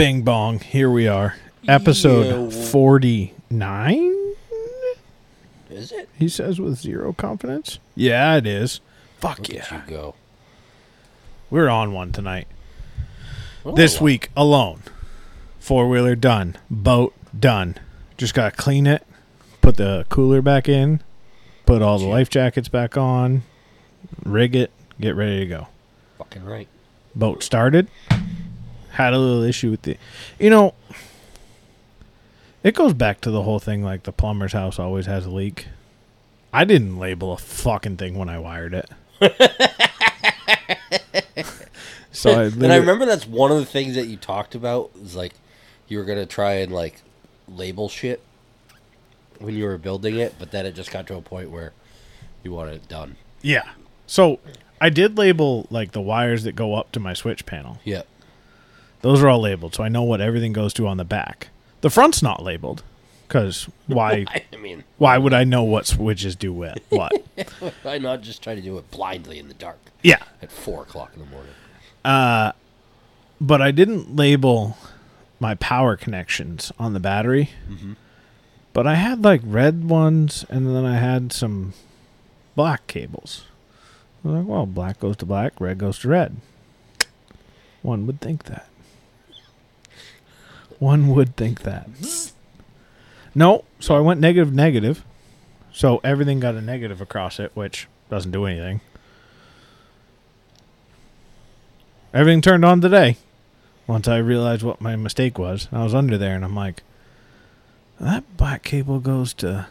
Bing bong. Here we are. Episode 49? Is it? He says with zero confidence. Yeah, it is. Fuck yeah. Look at you go. We're on one tonight. This week alone. Four-wheeler done. Boat done. Just got to clean it. Put the cooler back in. Put all the life jackets back on. Rig it. Get ready to go. Fucking right. Boat started. Had a little issue with the... You know, it goes back to the whole thing, like the plumber's house always has a leak. I didn't label a fucking thing when I wired it. So I remember that's one of the things that you talked about, is like you were going to try and like label shit when you were building it, but then it just got to a point where you wanted it done. Yeah. So I did label like the wires that go up to my switch panel. Yeah. Those are all labeled, so I know what everything goes to on the back. The front's not labeled, because why? I mean, why would I know what switches do what? Why not just try to do it blindly in the dark? Yeah, at 4 o'clock in the morning. But I didn't label my power connections on the battery. Mm-hmm. But I had like red ones, and then I had some black cables. I was like, well, black goes to black, red goes to red. One would think that. No, so I went negative. So everything got a negative across it, which doesn't do anything. Everything turned on today. Once I realized what my mistake was, I was under there, and I'm like, that black cable goes to...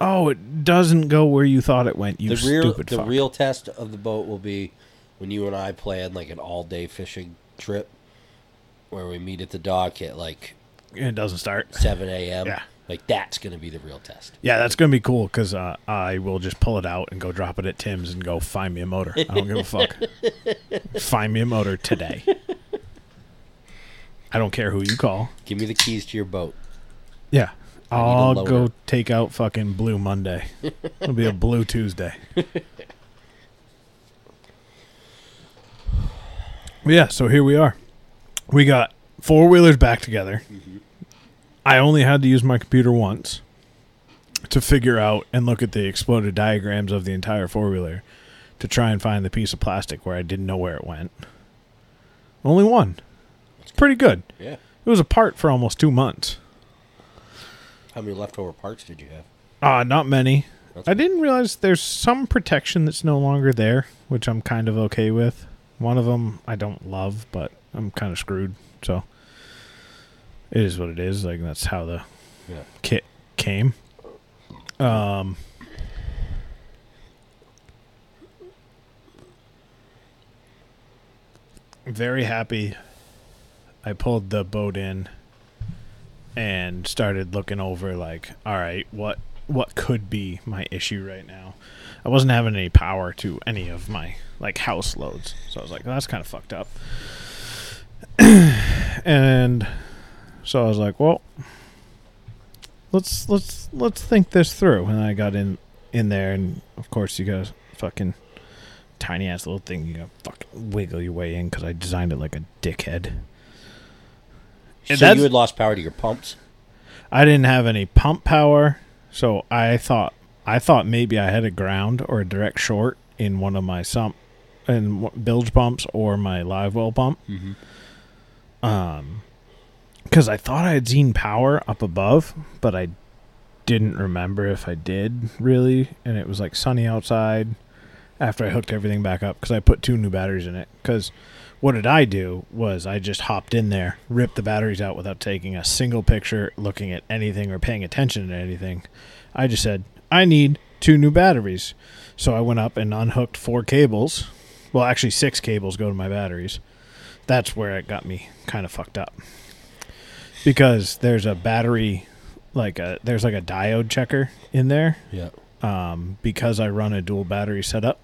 Oh, it doesn't go where you thought it went, The real test of the boat will be when you and I plan like an all-day fishing trip, where we meet at the dock at like... It doesn't start. 7 a.m. Yeah. Like, that's going to be the real test. Yeah, that's going to be cool, because I will just pull it out and go drop it at Tim's and go, find me a motor. I don't give a fuck. Find me a motor today. I don't care who you call. Give me the keys to your boat. Yeah. I'll go take out fucking Blue Monday. It'll be a Blue Tuesday. Yeah, so here we are. We got four-wheelers back together. Mm-hmm. I only had to use my computer once to figure out and look at the exploded diagrams of the entire four-wheeler to try and find the piece of plastic where I didn't know where it went. Only one. It's pretty good. Yeah. It was apart for almost 2 months. How many leftover parts did you have? Not many. That's I didn't realize there's some protection that's no longer there, which I'm kind of okay with. One of them I don't love, but I'm kind of screwed, so... It is what it is. Like, that's how the kit came. Very happy. I pulled the boat in and started looking over, like, all right, what could be my issue right now? I wasn't having any power to any of my, like, house loads. So I was like, well, that's kind of fucked up. And... So I was like, well, let's think this through. And I got in there, and of course you got a fucking tiny ass little thing. You got to fucking wiggle your way in because I designed it like a dickhead. And so you had lost power to your pumps? I didn't have any pump power, so I thought maybe I had a ground or a direct short in one of my sump and bilge pumps or my live well pump. Mm-hmm. Because I thought I had seen power up above, but I didn't remember if I did, really. And it was, like, sunny outside after I hooked everything back up because I put 2 new batteries in it. Because what did I do was I just hopped in there, ripped the batteries out without taking a single picture, looking at anything or paying attention to anything. I just said, I need 2 new batteries. So I went up and unhooked 4 cables. Well, actually 6 cables go to my batteries. That's where it got me kind of fucked up. Because there's a battery, there's a diode checker in there. Yeah. Because I run a dual battery setup,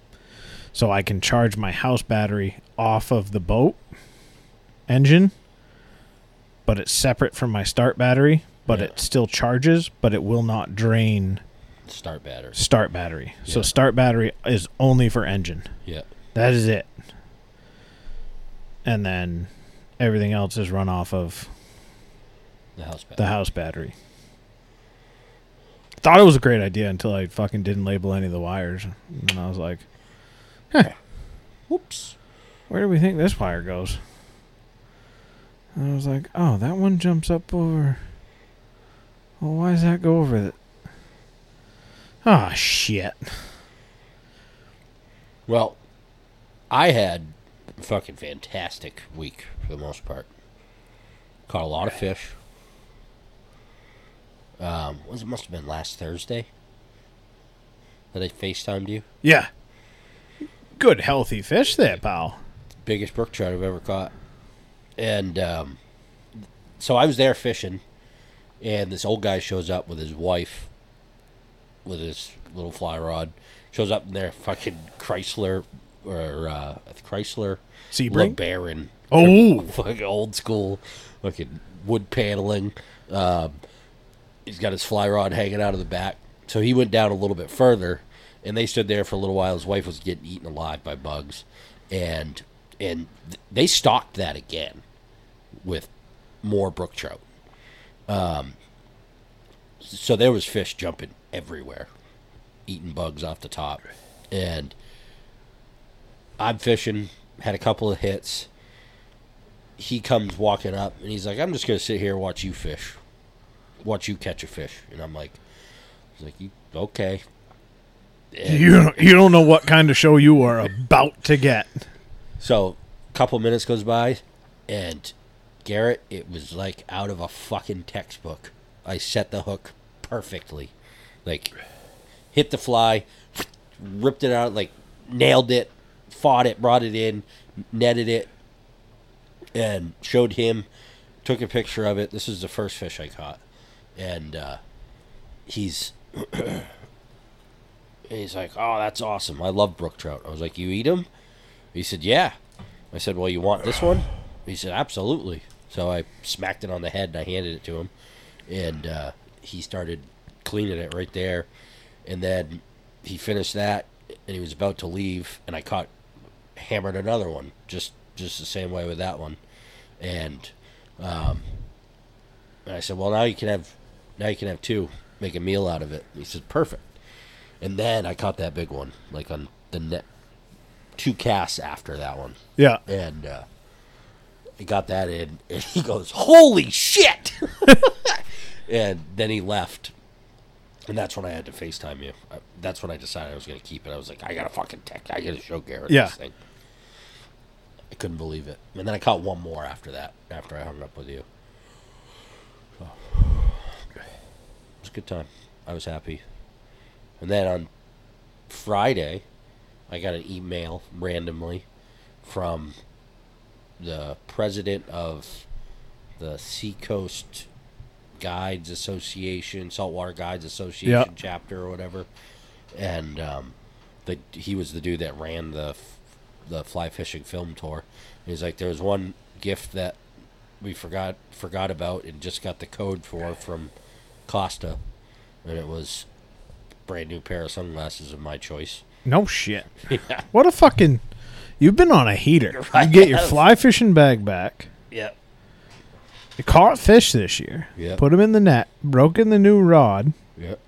so I can charge my house battery off of the boat engine, but it's separate from my start battery. But it still charges, but it will not drain. Start battery. Yeah. So start battery is only for engine. Yeah. That is it. And then Everything else is run off of the house battery. Thought it was a great idea until I fucking didn't label any of the wires. And then I was like, whoops, where do we think this wire goes? And I was like, oh, that one jumps up over. Well, why does that go over it? Oh, shit. Well, I had a fucking fantastic week for the most part. Caught a lot of fish. It must have been last Thursday that I FaceTimed you. Yeah. Good, healthy fish there, pal. Biggest brook trout I've ever caught. And so I was there fishing, and this old guy shows up with his wife with his little fly rod. Shows up in their fucking Chrysler, or Chrysler Sebring? LeBaron. Oh! Fucking old school, fucking wood paneling. He's got his fly rod hanging out of the back. So he went down a little bit further, and they stood there for a little while. His wife was getting eaten alive by bugs. And they stocked that again with more brook trout. So there was fish jumping everywhere, eating bugs off the top. And I'm fishing, had a couple of hits. He comes walking up, and he's like, I'm just going to sit here and watch you fish. Watch you catch a fish. And I'm like, okay. And you don't know what kind of show you are about to get. So a couple minutes goes by, and Garrett, it was like out of a fucking textbook. I set the hook perfectly. Like, hit the fly, ripped it out, like, nailed it, fought it, brought it in, netted it, and showed him, took a picture of it. This is the first fish I caught. And he's and he's like, oh, that's awesome. I love brook trout. I was like, you eat them? He said, yeah. I said, well, you want this one? He said, absolutely. So I smacked it on the head and I handed it to him. And he started cleaning it right there. And then he finished that and he was about to leave. And I hammered another one, just the same way with that one. And I said, well, now you can have two. Make a meal out of it. He said, perfect. And then I caught that big one, like on the net, two casts after that one. Yeah. And I got that in, and he goes, holy shit! And then he left. And that's when I had to FaceTime you. That's when I decided I was going to keep it. I was like, I got to fucking text. I got to show Garrett this thing. I couldn't believe it. And then I caught one more after that, after I hung up with you. It was a good time. I was happy. And then on Friday, I got an email randomly from the president of the Seacoast Guides Association, Saltwater Guides Association chapter or whatever. And he was the dude that ran the fly fishing film tour. And he's like, there was one gift that we forgot about and just got the code for from Costa, and it was a brand new pair of sunglasses of my choice. No shit. Yeah. What a fucking... You've been on a heater. Right. You get your fly fishing bag back. Yeah. You caught fish this year. Yeah. Put them in the net. Broke in the new rod. Yep.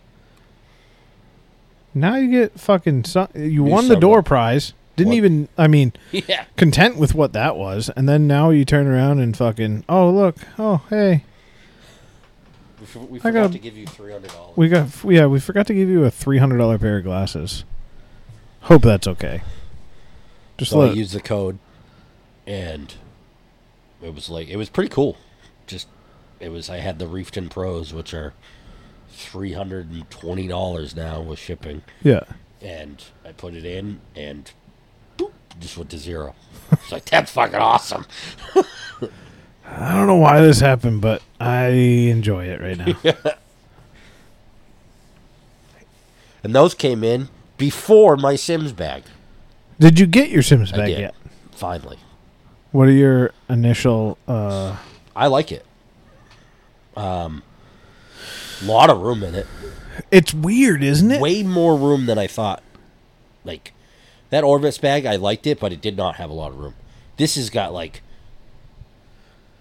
Now you get fucking... You won the door prize. Content with what that was. And then now you turn around and fucking, oh, look. Oh, hey. We forgot to give you $300. We forgot to give you a $300 pair of glasses. Hope that's okay. I used the code, and it was like, it was pretty cool. I had the Reefton Pros, which are $320 now with shipping. Yeah. And I put it in, and boop, just went to zero. It's like, that's fucking awesome. I don't know why this happened, but I enjoy it right now. Yeah. And those came in before my Sims bag. Did you get your Sims bag yet? Finally. What are your initial... I like it. Lot of room in it. It's weird, isn't it? Way more room than I thought. Like, that Orvis bag, I liked it, but it did not have a lot of room. This has got, like...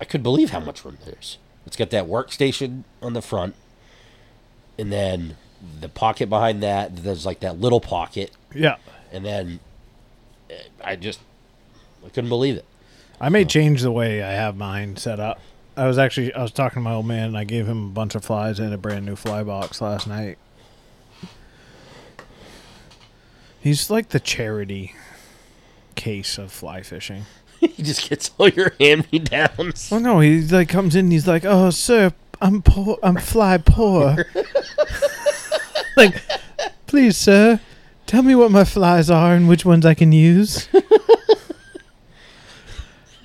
I couldn't believe how much room there is. It's got that workstation on the front, and then the pocket behind that. There's like that little pocket. Yeah. And then I couldn't believe it. I may change the way I have mine set up. I was talking to my old man, and I gave him a bunch of flies and a brand new fly box last night. He's like the charity case of fly fishing. He just gets all your hand-me-downs. Well, no, he like comes in and he's like, "Oh, sir, I'm poor. I'm fly poor." Like, "Please, sir, tell me what my flies are and which ones I can use."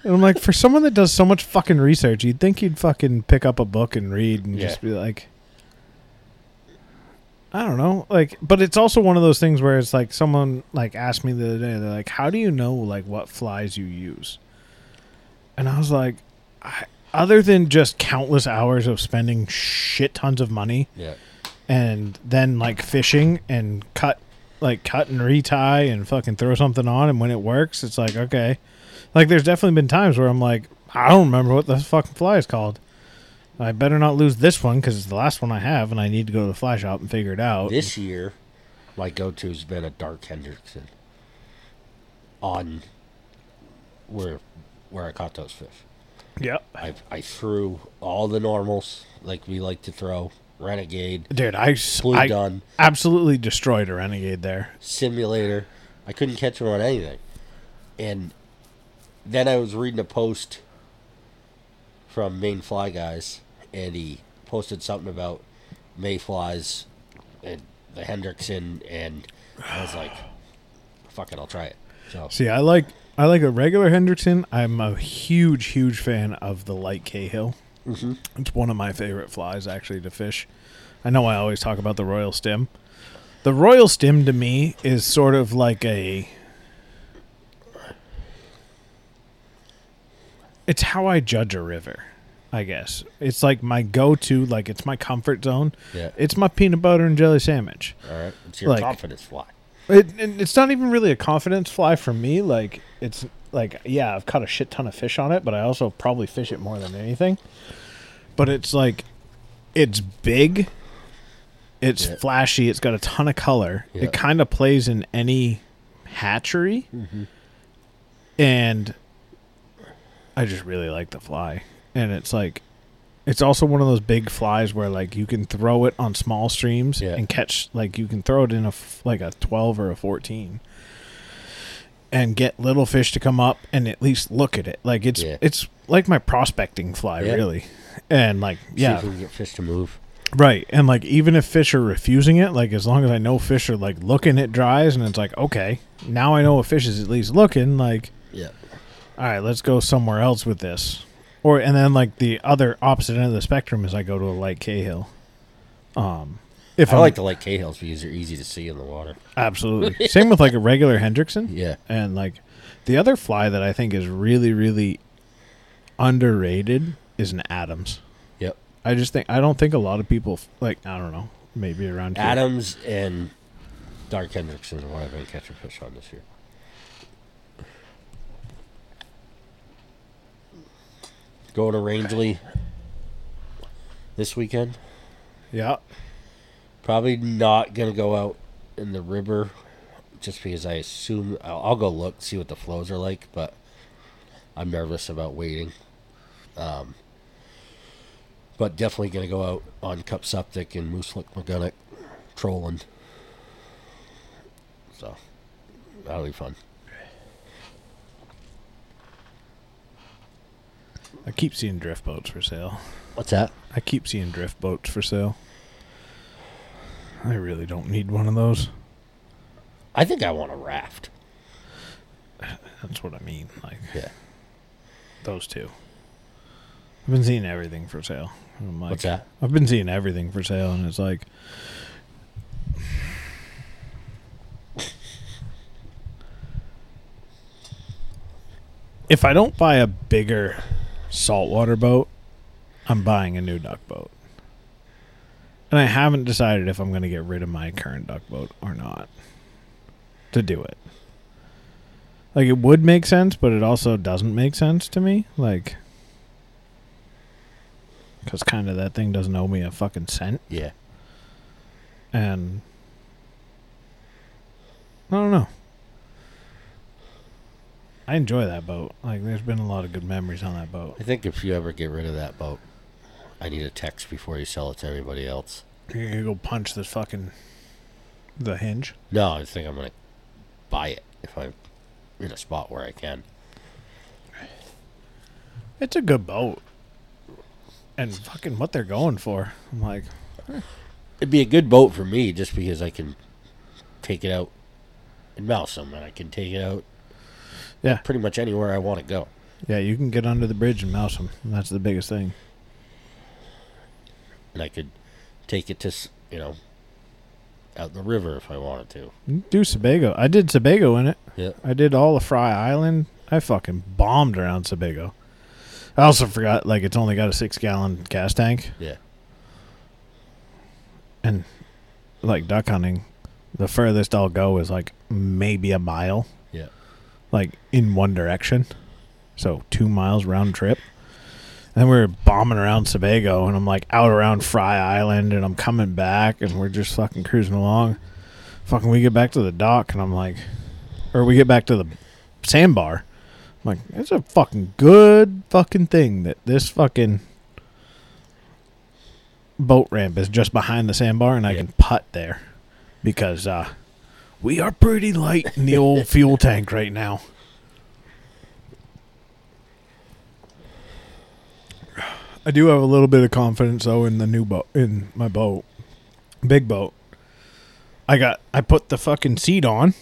And I'm like, for someone that does so much fucking research, you'd think you'd fucking pick up a book and read and just be like, I don't know. Like, but it's also one of those things where it's like someone like asked me the other day, they're like, "How do you know like what flies you use?" And I was like, other than just countless hours of spending shit tons of money, and then like fishing and cut and retie and fucking throw something on, and when it works, it's like, okay. Like, there's definitely been times where I'm like, I don't remember what the fucking fly is called. I better not lose this one because it's the last one I have, and I need to go to the fly shop and figure it out. This year, my go-to has been a Dark Hendrickson on where I caught those fish. Yep. I threw all the normals, like we like to throw. Renegade. Dude, I absolutely destroyed a Renegade there. Simulator. I couldn't catch her on anything. And then I was reading a post from Maine Fly Guys, and he posted something about mayflies and the Hendrickson, and I was like, "Fuck it, I'll try it." So see, I like a regular Hendrickson. I'm a huge fan of the Light Cahill. Mm-hmm. It's one of my favorite flies actually to fish. I know I always talk about the Royal Stim. The Royal Stim to me is sort of like a. It's how I judge a river, I guess. It's like my go-to, like it's my comfort zone. Yeah. It's my peanut butter and jelly sandwich. All right. It's your like, confidence fly. It's not even really a confidence fly for me. Like, it's like, yeah, I've caught a shit ton of fish on it, but I also probably fish it more than anything. But it's like, it's big. It's flashy. It's got a ton of color. Yeah. It kind of plays in any hatchery. Mm-hmm. And I just really like the fly. And it's like, it's also one of those big flies where like you can throw it on small streams and catch, like you can throw it in a 12 or a 14 and get little fish to come up and at least look at it. Like it's like my prospecting fly really. And like, see if we can get fish to move. Right. And like, even if fish are refusing it, like as long as I know fish are like looking at dries and it's like, okay, now I know a fish is at least looking like, all right, let's go somewhere else with this. And then like the other opposite end of the spectrum is I go to a Light Cahill. I like the Light Cahills because they're easy to see in the water. Absolutely. Same with like a regular Hendrickson. Yeah. And like the other fly that I think is really, really underrated is an Adams. Yep. I don't think a lot of people like, I don't know, maybe around here. Adams and Dark Hendrickson are what I've been catching fish on this year. Going to Rangeley this weekend. Yeah. Probably not going to go out in the river just because I assume I'll go look, see what the flows are like, but I'm nervous about waiting. But definitely going to go out on Cup Septic and Moose Lick McGunnock trolling. So that'll be fun. I keep seeing drift boats for sale. What's that? I keep seeing drift boats for sale. I really don't need one of those. I think I want a raft. That's what I mean. Like, those two. I've been seeing everything for sale. I'm like, what's that? I've been seeing everything for sale, and it's like, if I don't buy a bigger saltwater boat, I'm buying a new duck boat. And I haven't decided if I'm going to get rid of my current duck boat or not to do it. Like, it would make sense, but it also doesn't make sense to me. Like, because kind of that thing doesn't owe me a fucking cent. Yeah. And I don't know. I enjoy that boat. Like, there's been a lot of good memories on that boat. I think if you ever get rid of that boat, I need a text before you sell it to everybody else. You're going to go punch this fucking... the hinge? No, I think I'm going to buy it if I'm in a spot where I can. It's a good boat. And fucking what they're going for. I'm like... eh. It'd be a good boat for me just because I can take it out in Malsum and I can take it out pretty much anywhere I want to go. Yeah, you can get under the bridge in Malsum. That's the biggest thing. And I could take it to, you know, out the river if I wanted to. You do Sebago. I did Sebago in it. Yeah. I did all of Fry Island. I fucking bombed around Sebago. I also forgot, like, it's only got a 6-gallon gas tank. Yeah. And, like, duck hunting, the furthest I'll go is, like, maybe a mile. Yeah. Like, in one direction. So, 2 miles round trip. And then we're bombing around Sebago, and I'm, like, out around Fry Island, and I'm coming back, and we're just fucking cruising along. Fucking we get back to the dock, and I'm like, or we get back to the sandbar. I'm like, it's a fucking good fucking thing that this fucking... boat ramp is just behind the sandbar, and I can putt there because we are pretty light in the old fuel tank right now. I do have a little bit of confidence though in the new boat, in my boat, big boat. I put the fucking seat on.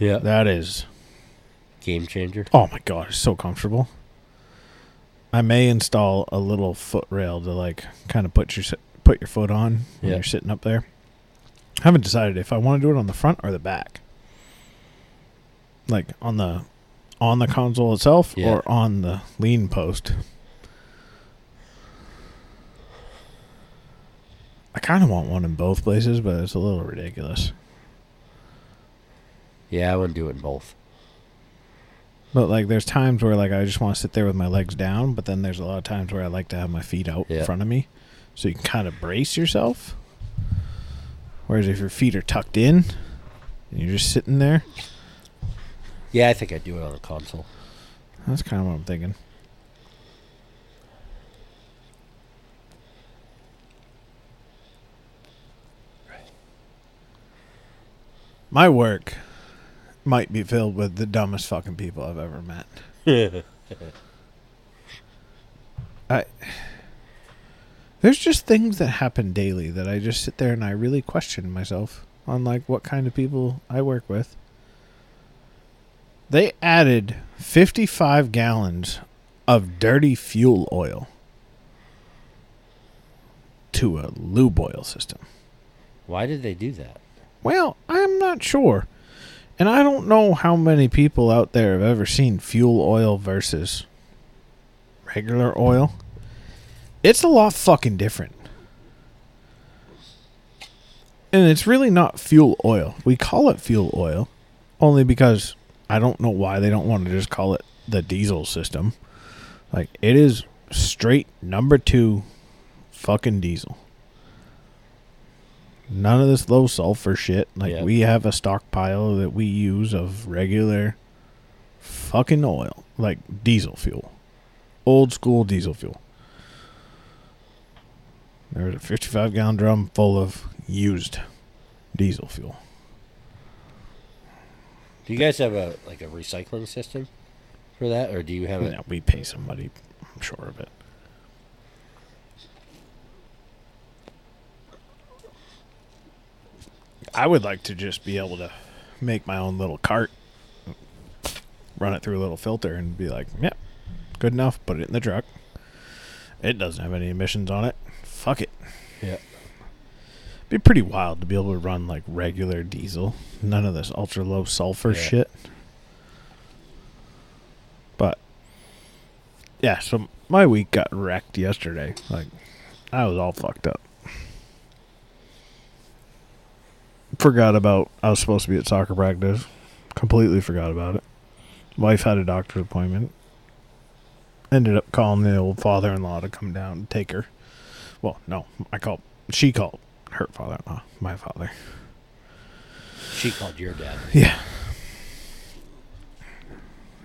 Yeah, that is game changer. Oh my god, it's so comfortable. I may install a little foot rail to like kind of put your foot on when you're sitting up there. I haven't decided if I want to do it on the front or the back. Like on the console itself or on the lean post. I kind of want one in both places, but it's a little ridiculous. Yeah, I wouldn't do it in both. But, like, there's times where, like, I just want to sit there with my legs down, but then there's a lot of times where I like to have my feet out in front of me so you can kind of brace yourself. Whereas if your feet are tucked in and you're just sitting there. Yeah, I think I'd do it on the console. That's kind of what I'm thinking. My work... might be filled with the dumbest fucking people I've ever met. There's just things that happen daily that I just sit there and I really question myself on, like, what kind of people I work with. They added 55 gallons of dirty fuel oil to a lube oil system. Why did they do that? Well, I'm not sure. And I don't know how many people out there have ever seen fuel oil versus regular oil. It's a lot fucking different. And it's really not fuel oil. We call it fuel oil only because I don't know why they don't want to just call it the diesel system. Like, it is straight number 2 fucking diesel. None of this low sulfur shit. Like, we have a stockpile that we use of regular fucking oil. Like, diesel fuel. Old school diesel fuel. There was a 55-gallon drum full of used diesel fuel. Do you guys have a recycling system for that? Or do you have No, we pay somebody, I'm sure of it. I would like to just be able to make my own little cart, run it through a little filter, and be like, yep, good enough, put it in the truck. It doesn't have any emissions on it. Fuck it. Yeah. It'd be pretty wild to be able to run, like, regular diesel. None of this ultra-low sulfur shit. But, yeah, so my week got wrecked yesterday. Like, I was all fucked up. Forgot about I was supposed to be at soccer practice. Completely forgot about it. Wife had a doctor's appointment. Ended up calling the old father-in-law to come down and take her. Well, no, she called her father, not my father. She called your dad. Yeah.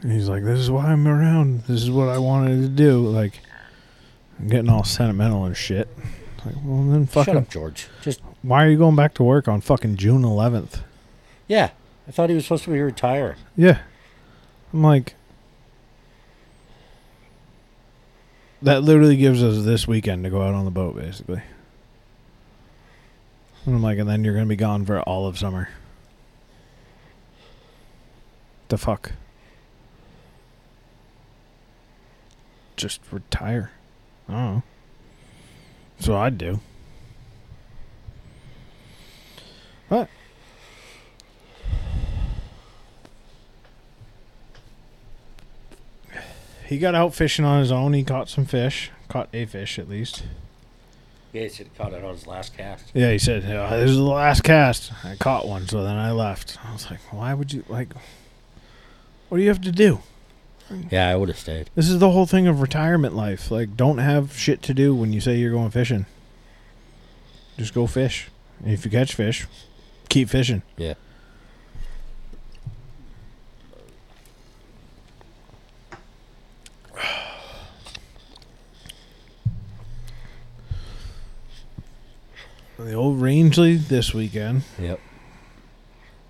And he's like, this is why I'm around. This is what I wanted to do. Like, I'm getting all sentimental and shit. Like, well, then fucking... Shut up, George. Just... Why are you going back to work on fucking June 11th? Yeah. I thought he was supposed to be retired. Yeah. I'm like... That literally gives us this weekend to go out on the boat, basically. And I'm like, and then you're going to be gone for all of summer. The fuck? Just retire. I don't know. That's what I'd do. What? He got out fishing on his own. He caught some fish. Caught a fish, at least. Yeah, he said he caught it on his last cast. Yeah, he said, this is the last cast. I caught one, so then I left. I was like, why would you, like, what do you have to do? Yeah, I would have stayed. This is the whole thing of retirement life. Like, don't have shit to do when you say you're going fishing. Just go fish. And if you catch fish, keep fishing. Yeah. The old Rangeley this weekend. Yep.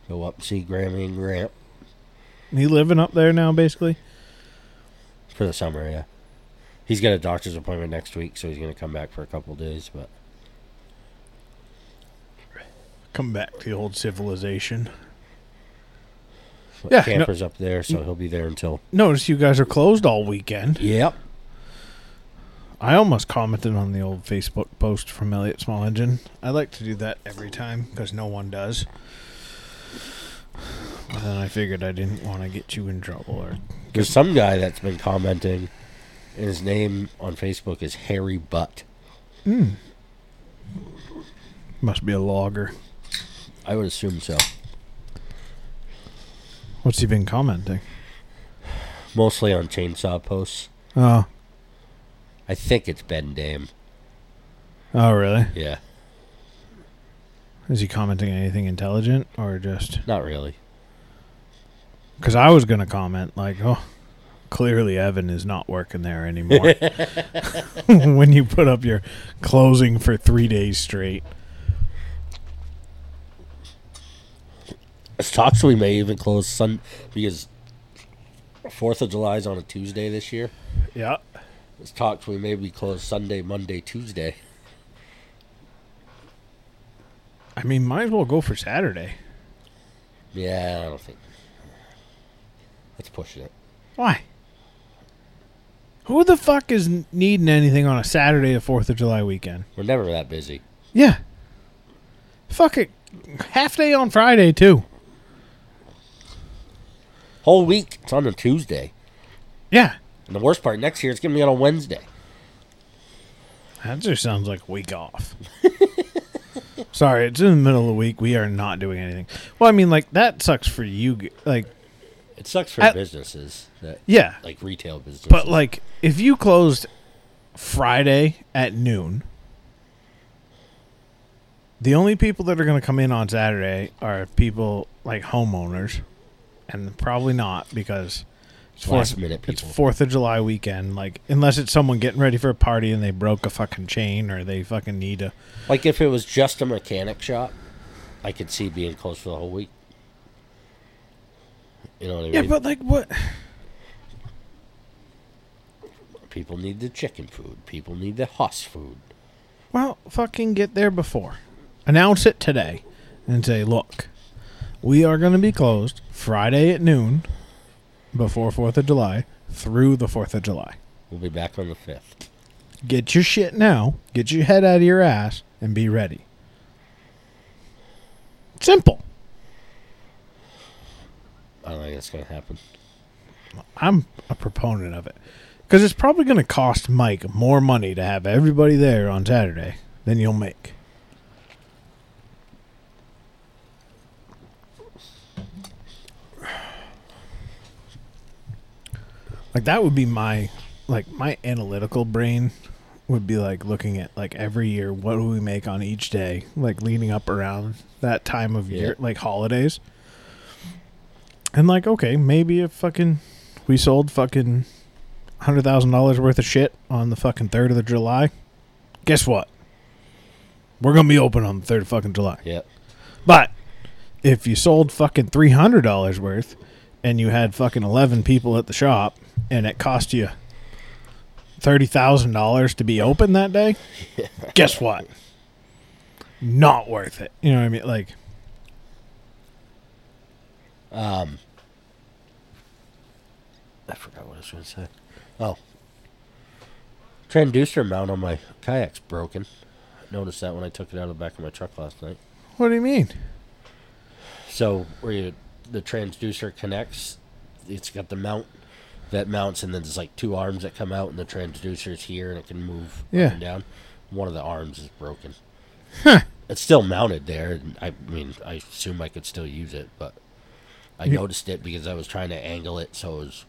Go up and see Grammy and Grant. He living up there now, basically? For the summer, yeah. He's got a doctor's appointment next week, so he's going to come back for a couple of days. But come back to the old civilization. But yeah, camper's up there, so he'll be there until... Notice you guys are closed all weekend. Yep. I almost commented on the old Facebook post from Elliot Small Engine. I like to do that every time because no one does. But then I figured I didn't want to get you in trouble. There's some guy that's been commenting, and his name on Facebook is Harry Butt. Hmm. Must be a logger. I would assume so. What's he been commenting? Mostly on chainsaw posts. Oh. I think it's Ben Dame. Oh, really? Yeah. Is he commenting anything intelligent or just... Not really. Because I was going to comment like, oh, clearly Evan is not working there anymore. When you put up your closing for 3 days straight. It's talks so we may even close because 4th of July is on a Tuesday this year. Yeah. It's talked we maybe close Sunday, Monday, Tuesday. I mean, might as well go for Saturday. Yeah, I don't think. Let's push it. Why? Who the fuck is needing anything on a Saturday, the 4th of July weekend? We're never that busy. Yeah. Fuck it. Half day on Friday, too. Whole week. It's on a Tuesday. Yeah. And the worst part, next year, it's going to be on a Wednesday. That just sounds like a week off. Sorry, it's in the middle of the week. We are not doing anything. Well, I mean, like, that sucks for you. Like, it sucks for businesses. That, yeah. Like, retail businesses. But, like, if you closed Friday at noon, the only people that are going to come in on Saturday are people, like, homeowners. And probably not, because... It's 4th of July weekend, like, unless it's someone getting ready for a party and they broke a fucking chain or they fucking need a... Like, if it was just a mechanic shop, I could see being closed for the whole week. You know what I mean? Yeah, but, like, what... People need the chicken food. People need the hoss food. Well, fucking get there before. Announce it today and say, look, we are going to be closed Friday at noon... Before 4th of July, through the 4th of July. We'll be back on the 5th. Get your shit now, get your head out of your ass, and be ready. Simple. I don't think that's going to happen. I'm a proponent of it. Because it's probably going to cost Mike more money to have everybody there on Saturday than you'll make. Like, that would be my analytical brain would be like looking at like every year, what do we make on each day, like leading up around that time of year, like holidays. And like, okay, maybe if fucking we sold fucking $100,000 worth of shit on the fucking 3rd of July, guess what? We're going to be open on the 3rd of fucking July. Yep. But if you sold fucking $300 worth and you had fucking 11 people at the shop and it cost you $30,000 to be open that day, guess what? Not worth it. You know what I mean? Like, I forgot what I was going to say. Oh. Transducer mount on my kayak's broken. I noticed that when I took it out of the back of my truck last night. What do you mean? So, where the transducer connects, it's got the mount that mounts, and then there's like two arms that come out, and the transducer's here, and it can move up and down. One of the arms is broken. Huh. It's still mounted there. And I mean, I assume I could still use it, but I noticed it because I was trying to angle it so it was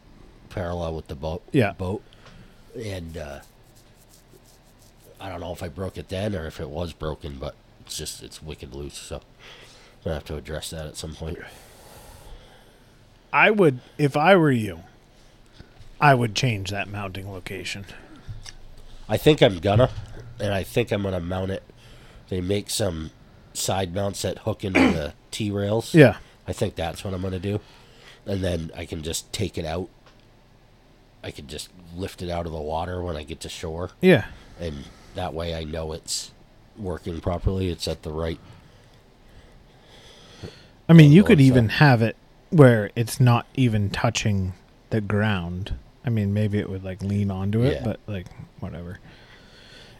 parallel with the boat. Yeah. Boat. And I don't know if I broke it then or if it was broken, but it's just, it's wicked loose, so I'm going to have to address that at some point. I would, if I were you, I would change that mounting location. I think I'm going to, and I think I'm going to mount it. They make some side mounts that hook into the T-rails. Yeah. I think that's what I'm going to do. And then I can just take it out. I can just lift it out of the water when I get to shore. Yeah. And that way I know it's working properly. It's at the right. I mean, you could even have it where it's not even touching the ground. I mean, maybe it would like lean onto it, but like whatever.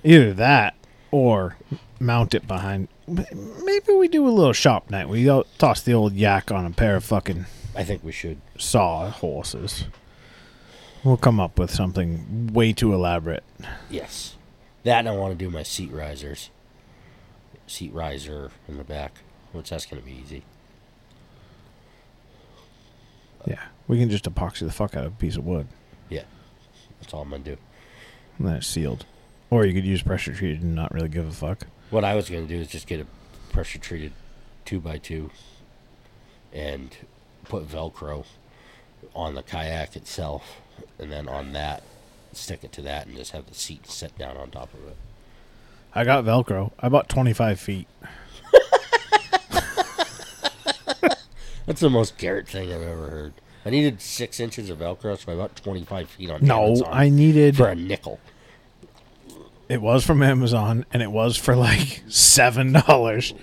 Either that or mount it behind. Maybe we do a little shop night. We go toss the old yak on a pair of fucking. I think we should saw horses. We'll come up with something way too elaborate. Yes, that and I want to do my seat risers. Seat riser in the back, which that's going to be easy. Yeah, we can just epoxy the fuck out of a piece of wood. Yeah, that's all I'm gonna do. And then it's sealed, or you could use pressure treated and not really give a fuck. What I was going to do is just get a pressure-treated 2x2 and put Velcro on the kayak itself, and then on that, stick it to that, and just have the seat set down on top of it. I got Velcro. I bought 25 feet. That's the most Garrett thing I've ever heard. I needed 6 inches of Velcro, so I bought 25 feet on Amazon. No, I needed... For a nickel. It was from Amazon, and it was for, like, $7.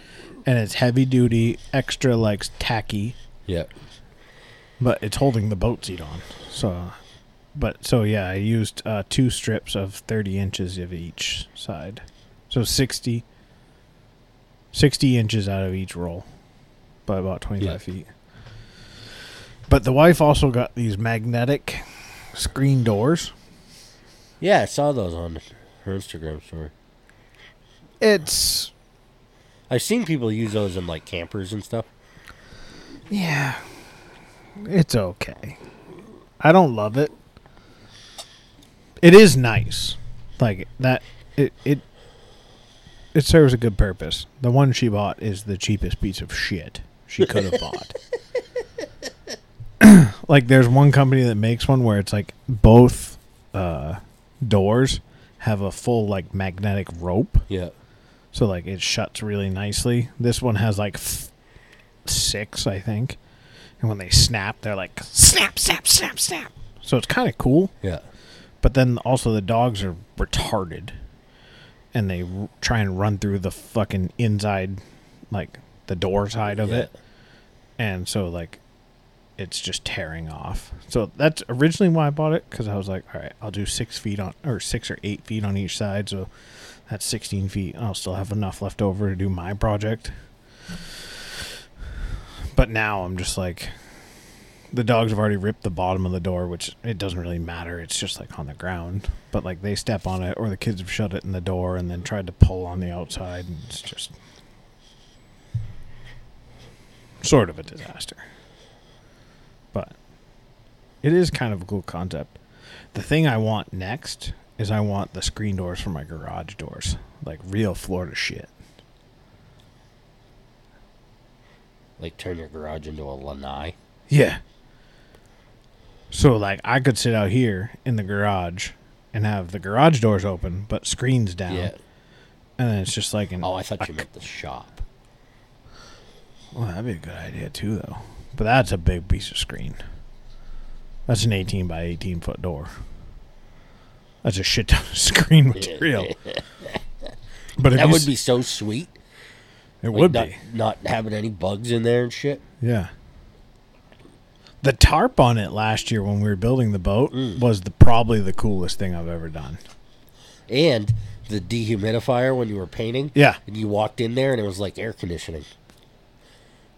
And it's heavy-duty, extra, like, tacky. Yeah. But it's holding the boat seat on. So, but, so yeah, I used 2 strips of 30 inches of each side. So 60 inches out of each roll by about 25 feet. But the wife also got these magnetic screen doors. Yeah, I saw those on her Instagram story. It's... I've seen people use those in, like, campers and stuff. Yeah. It's okay. I don't love it. It is nice. Like, that... It serves a good purpose. The one she bought is the cheapest piece of shit she could have bought. Like, there's one company that makes one where it's, like, both doors... have a full, like, magnetic rope. Yeah. So, like, it shuts really nicely. This one has, like, 6, I think. And when they snap, they're like, snap, snap, snap, snap. So it's kind of cool. Yeah. But then also the dogs are retarded. And they try and run through the fucking inside, like, the door side of it. And so, like, it's just tearing off. So that's originally why I bought it, because I was like, all right, I'll do 6 or 8 feet on each side, so that's 16 feet. I'll still have enough left over to do my project. But now I'm just like, the dogs have already ripped the bottom of the door, which it doesn't really matter. It's just like on the ground. But like they step on it, or the kids have shut it in the door and then tried to pull on the outside, and it's just sort of a disaster. But it is kind of a cool concept. The thing I want next is I want the screen doors for my garage doors. Like real Florida shit. Like turn your garage into a lanai? Yeah. So like I could sit out here in the garage and have the garage doors open, but screens down. Yeah. And then it's just like an... Oh, I thought you meant the shop. Well, that'd be a good idea too, though. But that's a big piece of screen. That's an 18 by 18 foot door. That's a shit ton of screen material. But that would be so sweet. It like would be. Not having any bugs in there and shit. Yeah. The tarp on it last year when we were building the boat was probably the coolest thing I've ever done. And the dehumidifier when you were painting. Yeah. And you walked in there and it was like air conditioning.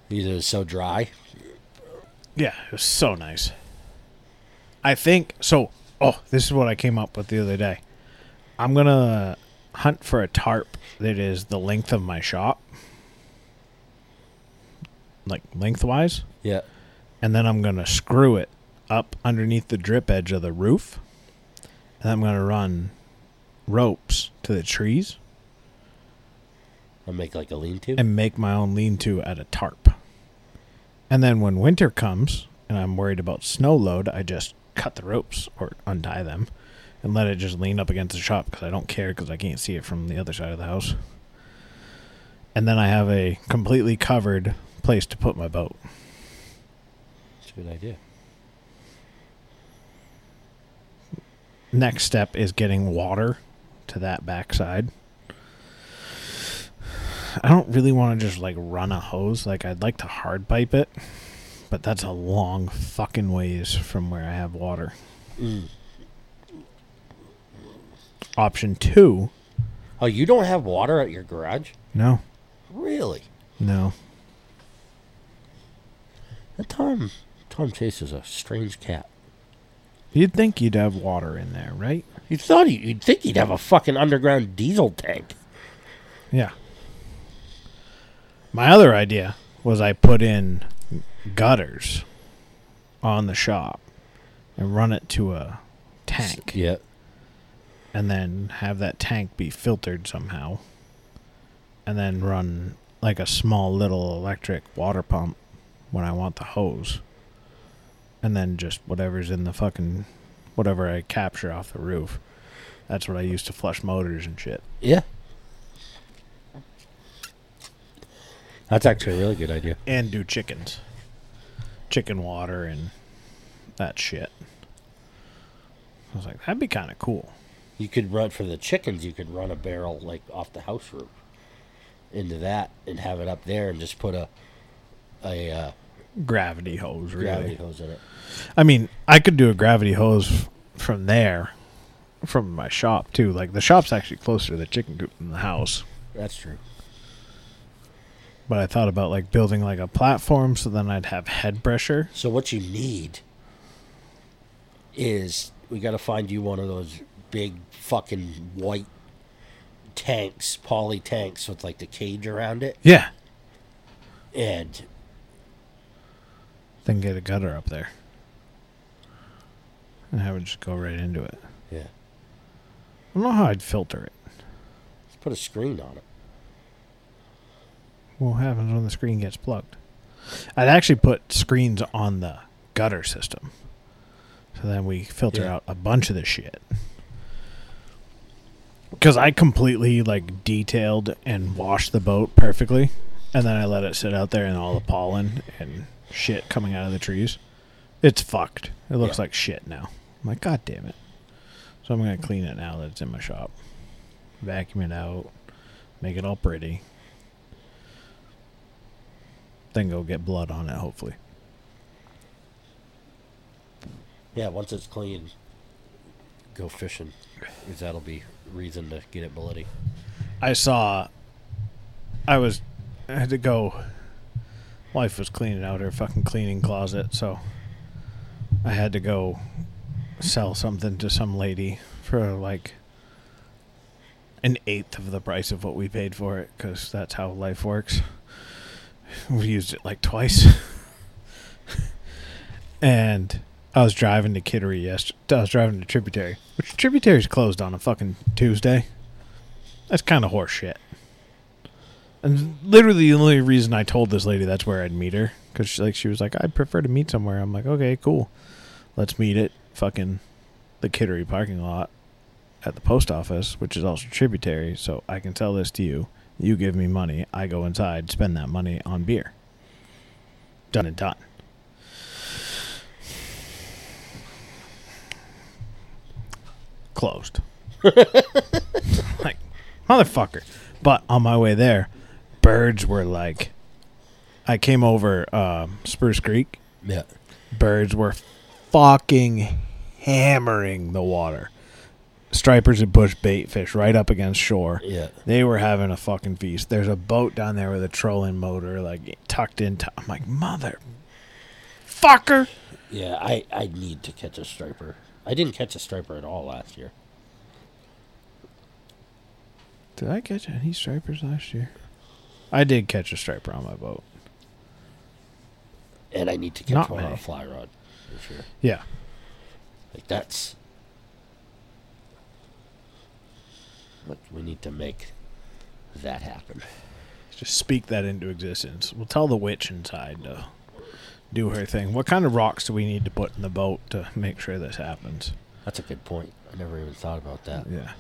Because it was so dry. Yeah, it was so nice. I think, so, oh, this is what I came up with the other day. I'm going to hunt for a tarp that is the length of my shop. Like lengthwise. Yeah. And then I'm going to screw it up underneath the drip edge of the roof. And I'm going to run ropes to the trees. And make like a lean-to? And make my own lean-to at a tarp. And then when winter comes and I'm worried about snow load, I just cut the ropes or untie them and let it just lean up against the shop because I don't care because I can't see it from the other side of the house. And then I have a completely covered place to put my boat. That's a good idea. Next step is getting water to that backside. I don't really want to just like run a hose. Like I'd like to hard pipe it, but that's a long fucking ways from where I have water. Mm. Option two. Oh, you don't have water at your garage? No. Really? No. That Tom Chase is a strange cat. You'd think you'd have water in there, right? You'd think he'd have a fucking underground diesel tank. Yeah. My other idea was I put in gutters on the shop and run it to a tank. Yeah. And then have that tank be filtered somehow. And then run like a small little electric water pump when I want the hose. And then just whatever's in the fucking, whatever I capture off the roof. That's what I use to flush motors and shit. Yeah. That's actually a really good idea. And do chickens. Chicken water and that shit. I was like, that'd be kind of cool. You could run, for the chickens, you could run a barrel like off the house roof into that and have it up there and just put a gravity hose, really. Gravity hose in it. I mean, I could do a gravity hose from there, from my shop, too. Like, the shop's actually closer to the chicken coop than the house. That's true. But I thought about, like, building, like, a platform so then I'd have head pressure. So what you need is we got to find you one of those big fucking white tanks, poly tanks with, like, the cage around it. Yeah. And... then get a gutter up there. And have it just go right into it. Yeah. I don't know how I'd filter it. Let's put a screen on it. What happens when the screen gets plugged? I'd actually put screens on the gutter system. So then we filter out a bunch of this shit. Because I completely, like, detailed and washed the boat perfectly. And then I let it sit out there in all the pollen and... shit coming out of the trees. It's fucked. It looks like shit now. I'm like, God damn it. So I'm going to clean it now that it's in my shop. Vacuum it out. Make it all pretty. Then go get blood on it, hopefully. Yeah, once it's clean, go fishing. Because that'll be reason to get it bloody. I had to go... Wife was cleaning out her fucking cleaning closet, so I had to go sell something to some lady for like 1/8 of the price of what we paid for it, because that's how life works. We used it like twice. And I was driving to Kittery yesterday. I was driving to Tributary, which Tributary's closed on a fucking Tuesday. That's kind of horse shit. And literally the only reason I told this lady that's where I'd meet her, because she was like, I'd prefer to meet somewhere. I'm like, okay, cool. Let's meet at fucking the Kittery parking lot at the post office, which is also Tributary, so I can sell this to you. You give me money. I go inside, spend that money on beer. Done and done. Closed. Like, motherfucker. But on my way there, birds were like, I came over Spruce Creek. Yeah. Birds were fucking hammering the water. Stripers and bush bait fish right up against shore. Yeah. They were having a fucking feast. There's a boat down there with a trolling motor, like, tucked in. I'm like, motherfucker. Yeah, I need to catch a striper. I didn't catch a striper at all last year. Did I catch any stripers last year? I did catch a striper on my boat. And I need to catch one on a fly rod, for sure. Yeah. Like, that's... Look, we need to make that happen. Just speak that into existence. We'll tell the witch inside to do her thing. What kind of rocks do we need to put in the boat to make sure this happens? That's a good point. I never even thought about that. Yeah.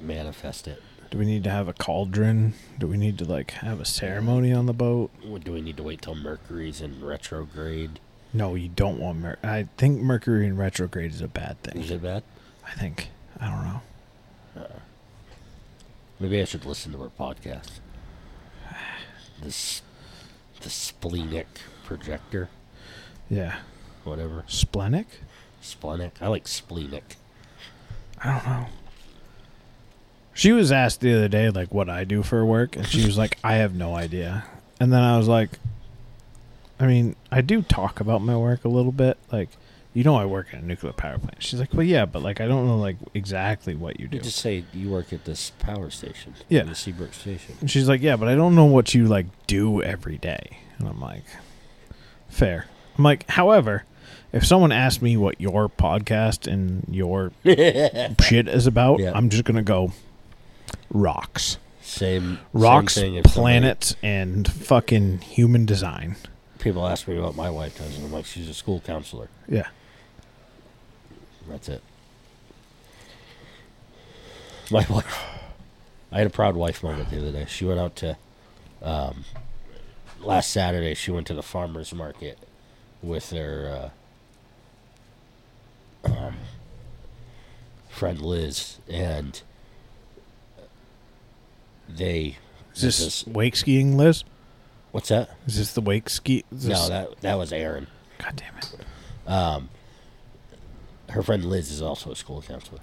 Manifest it. Do we need to have a cauldron? Do we need to, like, have a ceremony on the boat? Do we need to wait till Mercury's in retrograde? No, you don't want Mercury. I think Mercury in retrograde is a bad thing. Is it bad? I think. I don't know. Maybe I should listen to our podcast. The splenic projector. Yeah. Whatever. Splenic? Splenic. I like splenic. I don't know. She was asked the other day, like, what I do for work, and she was like, I have no idea. And then I was like, I mean, I do talk about my work a little bit, like, you know I work at a nuclear power plant. She's like, well, yeah, but, like, I don't know, like, exactly what you do. You just say you work at this power station. Yeah. The Seabrook station. And she's like, yeah, but I don't know what you, like, do every day. And I'm like, fair. I'm like, however, if someone asked me what your podcast and your shit is about, yeah. I'm just going to go rocks. Rocks, same planets, somebody... and fucking human design. People ask me what my wife does, and I'm like, she's a school counselor. Yeah. That's it. My wife. I had a proud wife moment the other day. She went out to, last Saturday, she went to the farmer's market with their friend Liz, and they... Is this wake skiing, Liz? What's that? Is this the wake ski? No, that was Aaron. God damn it. Her friend Liz is also a school counselor.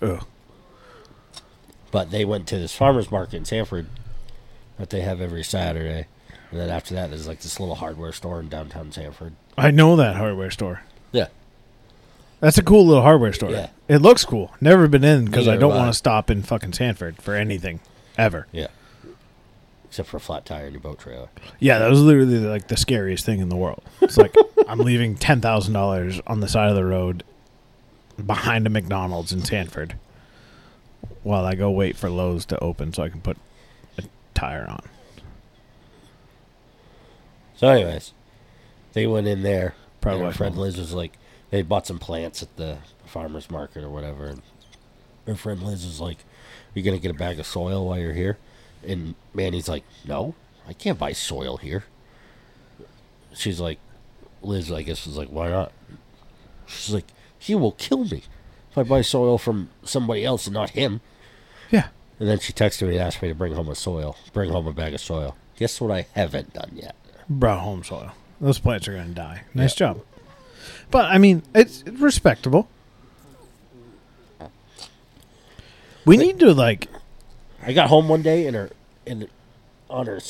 Oh. But they went to this farmer's market in Sanford that they have every Saturday. And then after that, there's like this little hardware store in downtown Sanford. I know that hardware store. Yeah. That's a cool little hardware store. Yeah. It looks cool. Never been in because I don't want to stop in fucking Sanford for anything ever. Yeah. Except for a flat tire in your boat trailer. Yeah, that was literally like the scariest thing in the world. It's like, I'm leaving $10,000 on the side of the road behind a McDonald's in Sanford while I go wait for Lowe's to open so I can put a tire on. So anyways, they went in there. Probably her friend Liz was like, they bought some plants at the farmer's market or whatever. And her friend Liz was like, you're going to get a bag of soil while you're here? And Manny's like, no, I can't buy soil here. She's like, Liz, I guess, was like, why not? She's like, he will kill me if I buy soil from somebody else and not him. Yeah. And then she texted me and asked me to bring home a bag of soil. Guess what I haven't done yet? Brought home soil. Those plants are going to die. Nice job. But, I mean, it's respectable. We need to, like... I got home one day, and on her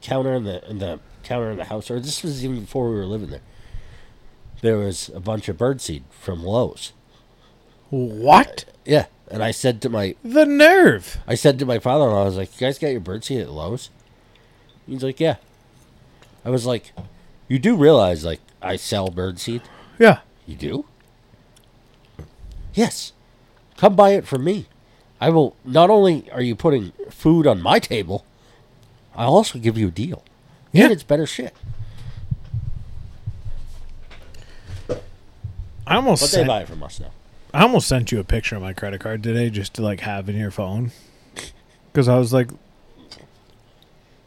counter in the counter in the house, or this was even before we were living there. There was a bunch of birdseed from Lowe's. What? Yeah, and I said to the nerve. I said to my father-in-law, I was like, "You guys got your birdseed at Lowe's?" He's like, "Yeah." I was like, "You do realize, like, I sell birdseed? Yeah. You do? Yes. Come buy it from me. I will. Not only are you putting food on my table, I'll also give you a deal. Yeah. And it's better shit. But they buy it from us now. I almost sent you a picture of my credit card today just to, like, have in your phone. Because I was like,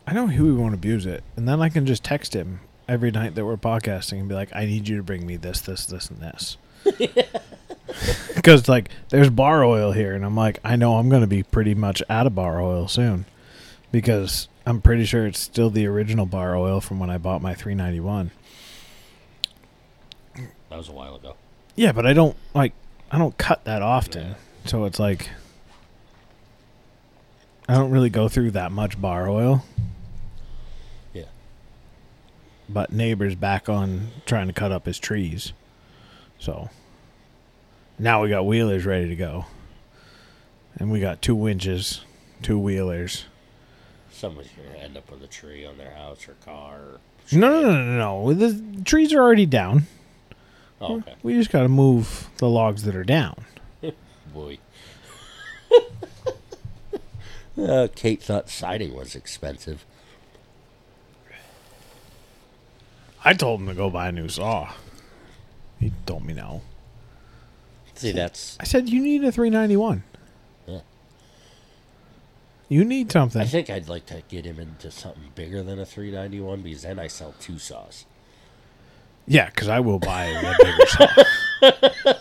I know who we won't abuse it. And then I can just text him every night that we're podcasting and be like, I need you to bring me this, this, this, and this. Because, like, there's bar oil here. And I'm like, I know I'm going to be pretty much out of bar oil soon. Because I'm pretty sure it's still the original bar oil from when I bought my 391. That was a while ago. Yeah, but I don't cut that often. Yeah. So it's like, I don't really go through that much bar oil. Yeah. But neighbor's back on trying to cut up his trees. So now we got wheelers ready to go. And we got 2 winches, 2 wheelers. Somebody's going to end up with a tree on their house or car. Or no. The trees are already down. Oh, okay. We just got to move the logs that are down. Boy. Kate thought siding was expensive. I told him to go buy a new saw. He told me no. See, that's... I said, you need a 391. Yeah. You need something. I think I'd like to get him into something bigger than a 391 because then I sell 2 saws. Yeah, because I will buy a bigger saw.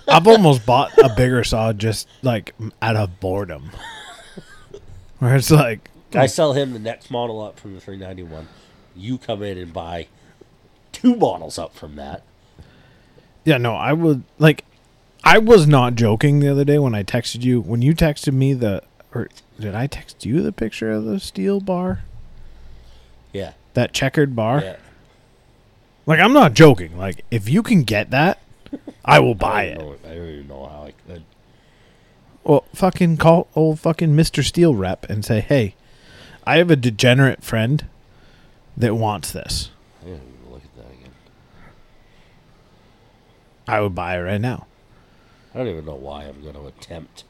I've almost bought a bigger saw just, like, out of boredom. Where it's like... I sell him the next model up from the 391. You come in and buy 2 models up from that. Yeah, no, I would... Like, I was not joking the other day when I texted you. When you texted me the... Or did I text you the picture of the steel bar? Yeah. That checkered bar? Yeah. Like, I'm not joking. Like, if you can get that, I will buy it. I don't even know how I could. Well, fucking call old fucking Mr. Steel rep and say, hey, I have a degenerate friend that wants this. I didn't even look at that again. I would buy it right now. I don't even know why I'm going to attempt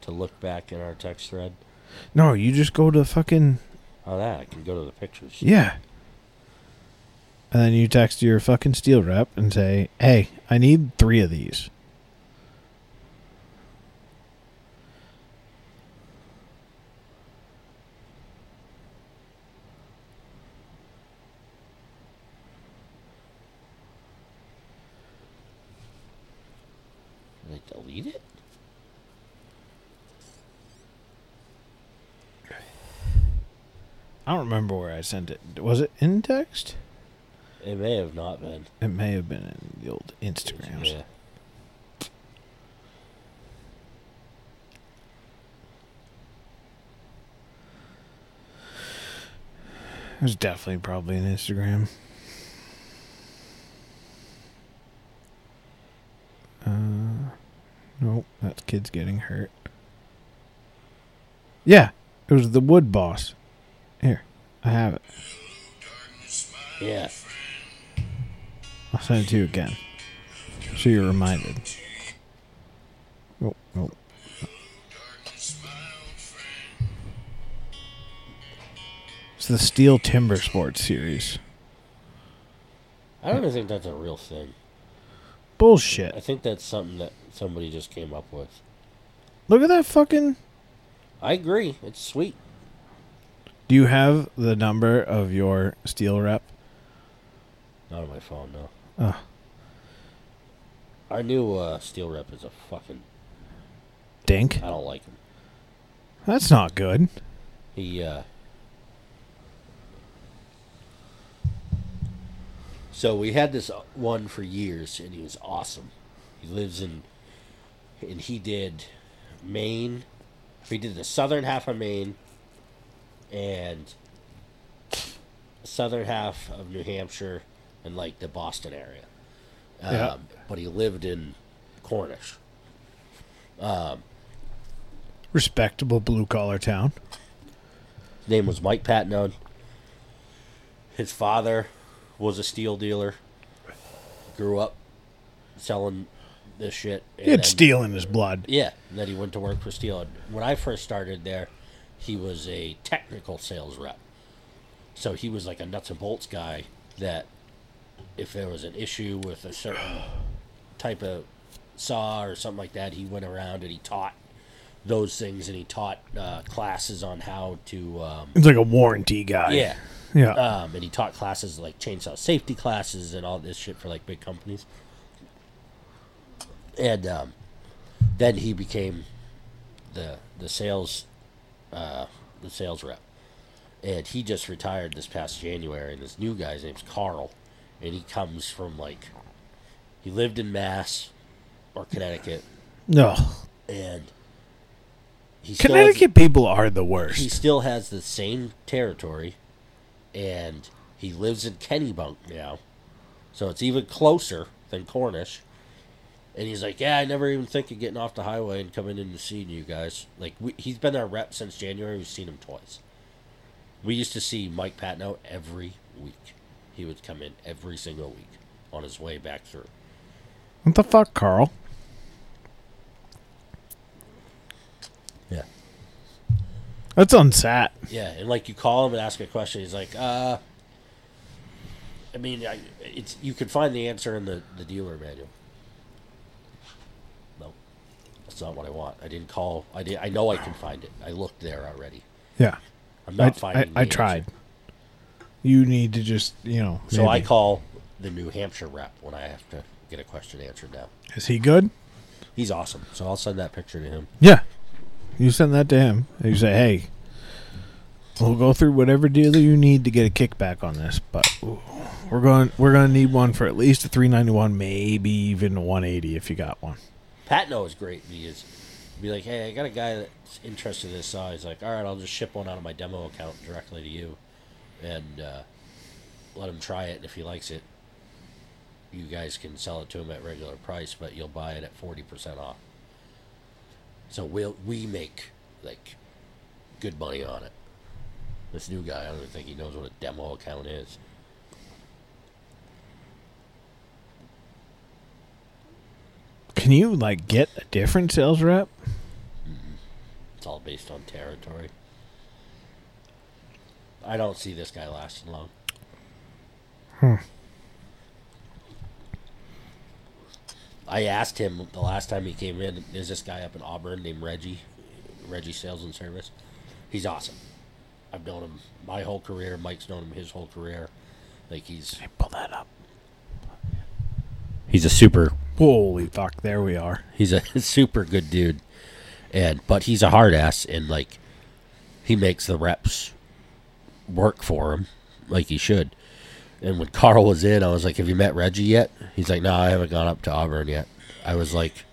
to look back in our text thread. No, you just go to fucking... Oh, that. I can go to the pictures. Yeah. And then you text your fucking steel rep and say, hey, I need 3 of these. Did I delete it? I don't remember where I sent it. Was it in text? It may have not been. It may have been in the old Instagrams. Yeah. It was definitely probably an Instagram. Nope, that kid's getting hurt. Yeah, it was the wood boss. Here, I have it. Yeah. I'll send it to you again, so you're reminded. Oh. It's the Steel Timber Sports series. I don't even think that's a real thing. Bullshit. I think that's something that somebody just came up with. Look at that fucking... I agree. It's sweet. Do you have the number of your steel rep? Not on my phone, no. Oh. Our new steel rep is a fucking... Dink? I don't like him. That's not good. He, So we had this one for years, and he was awesome. He lives in... And he did Maine. He did the southern half of Maine and southern half of New Hampshire and, like, the Boston area. Yeah. But he lived in Cornish. Respectable blue-collar town. His name was Mike Patenaude. His father was a steel dealer. grew up selling this shit. It's steel in his blood. Yeah, and then he went to work for steel. And when I first started there, he was a technical sales rep. So he was like a nuts and bolts guy that if there was an issue with a certain type of saw or something like that, he went around and he taught those things, and he taught classes on how to... it's like a warranty guy. Yeah. Yeah. And he taught classes like chainsaw safety classes and all this shit for like big companies. And then he became the sales rep. And he just retired this past January, and this new guy's name's Carl, and he comes from like... He lived in Mass or Connecticut. No. And... Connecticut people are the worst. He still has the same territory, and he lives in Kennebunk now, so it's even closer than Cornish. And he's like, yeah, I never even think of getting off the highway and coming in to see you guys. Like, he's been our rep since January. We've seen him twice. We used to see Mike Patenaude every week. He would come in every single week on his way back through. What the fuck, Carl? That's unsat. Yeah, and like you call him and ask a question, he's like, you can find the answer in the dealer manual. No, that's not what I want. I didn't call. I know I can find it. I looked there already. Yeah, I'm not finding. I tried. Answer. You need to just So maybe. I call the New Hampshire rep when I have to get a question answered now. Is he good? He's awesome. So I'll send that picture to him. Yeah. You send that to him, and you say, hey, we'll go through whatever dealer you need to get a kickback on this, but we're going to need one for at least a $391, maybe even a $180 if you got one. Patno is great because he'd be like, hey, I got a guy that's interested in this saw. He's like, all right, I'll just ship one out of my demo account directly to you and let him try it, and if he likes it, you guys can sell it to him at regular price, but you'll buy it at 40% off. So we make, like, good money on it. This new guy, I don't even think he knows what a demo account is. Can you, like, get a different sales rep? Mm-hmm. It's all based on territory. I don't see this guy lasting long. I asked him the last time he came in, there's this guy up in Auburn named Reggie Sales and Service. He's awesome. I've known him my whole career. Mike's known him his whole career. Like pull that up. He's a super... Holy fuck, there we are. He's a super good dude. But he's a hard ass, and like he makes the reps work for him like he should. And when Carl was in, I was like, have you met Reggie yet? He's like, no, I haven't gone up to Auburn yet. I was like,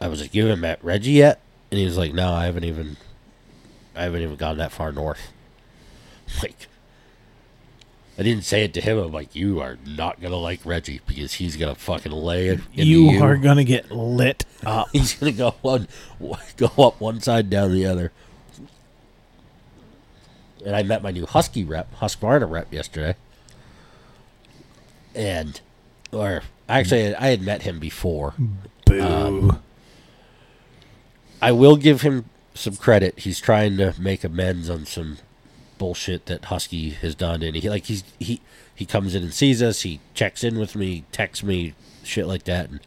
you haven't met Reggie yet? And he was like, no, I haven't even gone that far north. Like, I didn't say it to him. I'm like, you are not going to like Reggie because he's going to fucking lay it into you. You are going to get lit up. He's going to go up one side, down the other. And I met my new Husqvarna rep yesterday. I had met him before. Boo. I will give him some credit. He's trying to make amends on some bullshit that Husky has done. And he comes in and sees us. He checks in with me, texts me, shit like that. And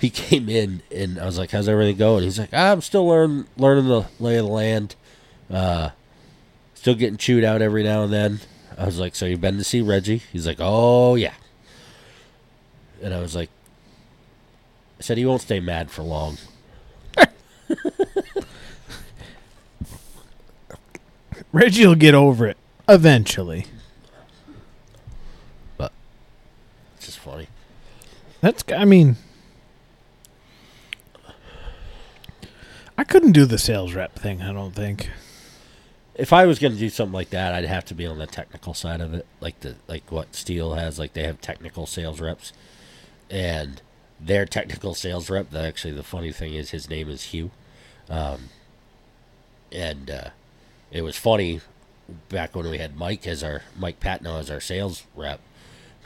he came in, and I was like, how's everything going? He's like, I'm still learning the lay of the land. Still getting chewed out every now and then. I was like, so you've been to see Reggie? He's like, oh, yeah. And I was like, I said, he won't stay mad for long. Reggie will get over it eventually. But it's just funny. I couldn't do the sales rep thing, I don't think. If I was going to do something like that, I'd have to be on the technical side of it, like what Steel has. Like, they have technical sales reps, and their technical sales rep, actually the funny thing is his name is Hugh. It was funny back when we had Mike Patenaude as our sales rep.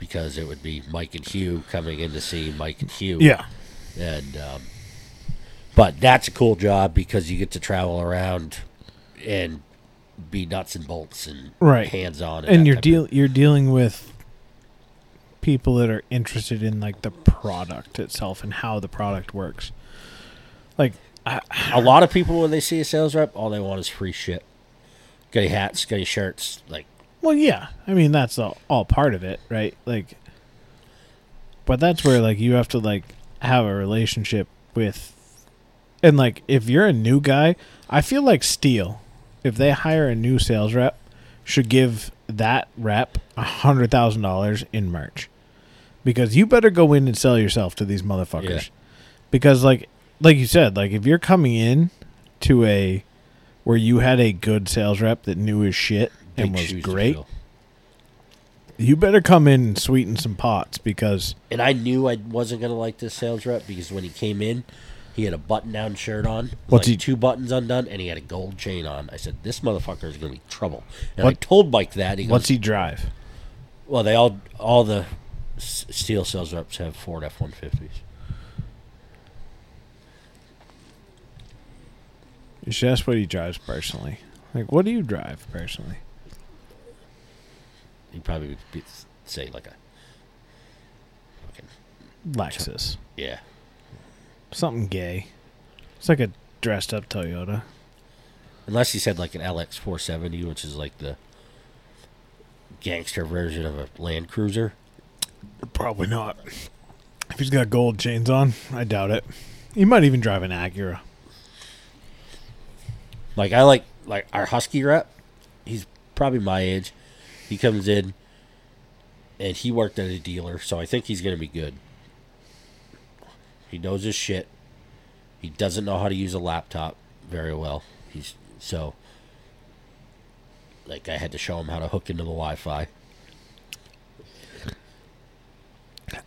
because it would be Mike and Hugh coming in to see Mike and Hugh. Yeah. And but that's a cool job because you get to travel around and be nuts and bolts and right. hands-on. And you're dealing with people that are interested in, like, the product itself and how the product works. Like, a lot of people, when they see a sales rep, all they want is free shit. Get your hats, get your shirts, like. Well, yeah. I mean, that's all part of it, right? Like, but that's where, like, you have to, like, have a relationship with. And, like, if you're a new guy, I feel like Steele, if they hire a new sales rep, should give that rep $100,000 in merch. Because you better go in and sell yourself to these motherfuckers. Yeah. Because, like you said, like, if you're coming in to a where you had a good sales rep that knew his shit and was great, you better come in and sweeten some pots because. And I knew I wasn't going to like this sales rep because when he came in, he had a button-down shirt on, two buttons undone, and he had a gold chain on. I said, this motherfucker is going to be trouble. And I told Mike that. He goes, what's he drive? Well, they all the Steel sales reps have Ford F-150s. You should ask what he drives personally. Like, what do you drive personally? He probably would say, like, a Lexus. Yeah. Something gay. It's like a dressed-up Toyota. Unless you said, like, an LX470, which is, like, the gangster version of a Land Cruiser. Probably not. If he's got gold chains on, I doubt it. He might even drive an Acura. Like, I like our Husky rep, he's probably my age. He comes in, and he worked at a dealer, so I think he's going to be good. He knows his shit. He doesn't know how to use a laptop very well. So I had to show him how to hook into the Wi-Fi.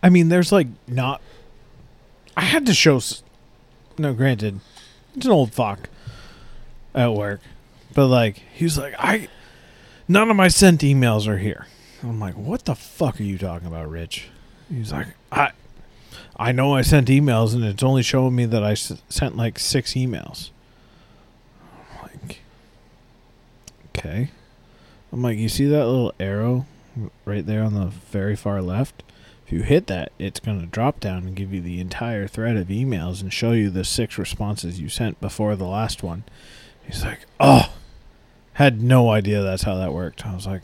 I mean, there's, like, not. I had to show. No, granted, it's an old fuck at work, but, like, he's like, none of my sent emails are here. I'm like, what the fuck are you talking about, Rich? He's like, I know I sent emails, and it's only showing me that I sent, like, 6 emails. I'm like, okay. I'm like, you see that little arrow right there on the very far left? If you hit that, it's going to drop down and give you the entire thread of emails and show you the 6 responses you sent before the last one. He's like, oh, had no idea that's how that worked. I was like.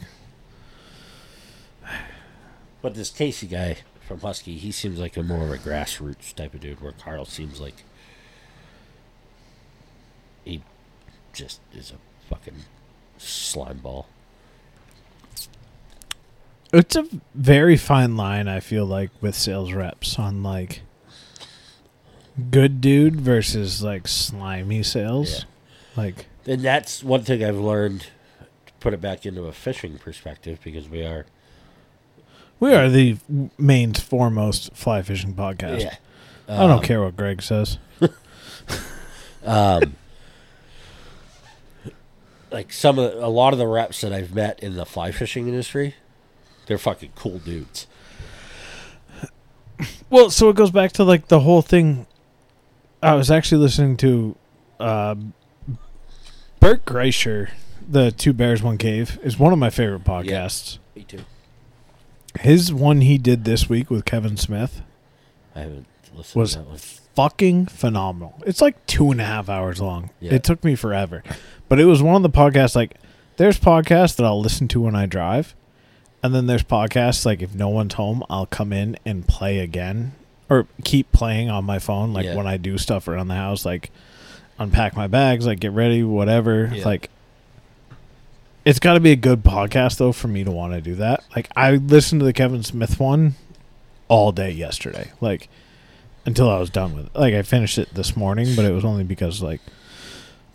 But this Casey guy from Husky, he seems like a more of a grassroots type of dude, where Carl seems like he just is a fucking slime ball. It's a very fine line, I feel like, with sales reps on, like, good dude versus, like, slimy sales. Yeah. Like, and that's one thing I've learned to put it back into a fishing perspective, because we are the Maine's foremost fly fishing podcast. Yeah. I don't care what Greg says. Like, a lot of the reps that I've met in the fly fishing industry, they're fucking cool dudes. Well, so it goes back to, like, the whole thing. I was actually listening to Bert Kreischer, the Two Bears, One Cave, is one of my favorite podcasts. Yeah, me too. His one he did this week with Kevin Smith, I haven't listened to that one. Fucking phenomenal. It's like 2.5 hours long. Yeah. It took me forever. But it was one of the podcasts, like, there's podcasts that I'll listen to when I drive. And then there's podcasts, like, if no one's home, I'll come in and play again. Or keep playing on my phone, like, when I do stuff around the house, like, unpack my bags, like, get ready, whatever. Yeah. Like, it's got to be a good podcast, though, for me to want to do that. Like, I listened to the Kevin Smith one all day yesterday, like, until I was done with it. Like, I finished it this morning, but it was only because, like,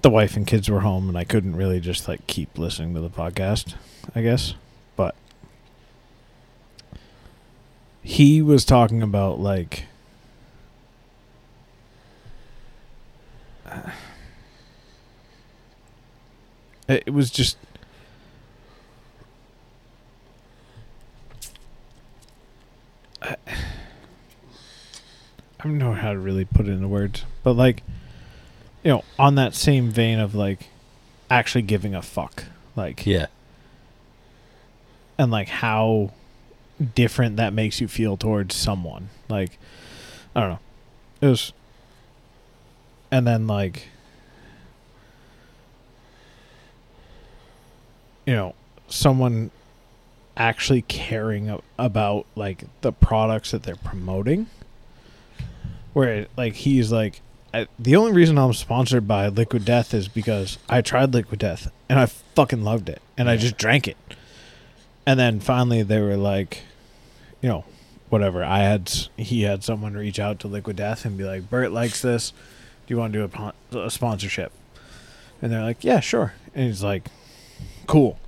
the wife and kids were home, and I couldn't really just, like, keep listening to the podcast, I guess. But he was talking about, like, it was just how to really put it into words, but like, you know, on that same vein of like actually giving a fuck, like, yeah, and like how different that makes you feel towards someone. Like, I don't know, it was, and then like, you know, someone actually caring about like the products that they're promoting, where like he's like, the only reason I'm sponsored by Liquid Death is because I tried Liquid Death and I fucking loved it and I just drank it, and then finally they were like, you know, whatever, he had someone reach out to Liquid Death and be like, Bert likes this, do you want to do a sponsorship? And they're like, yeah, sure. And he's like, cool.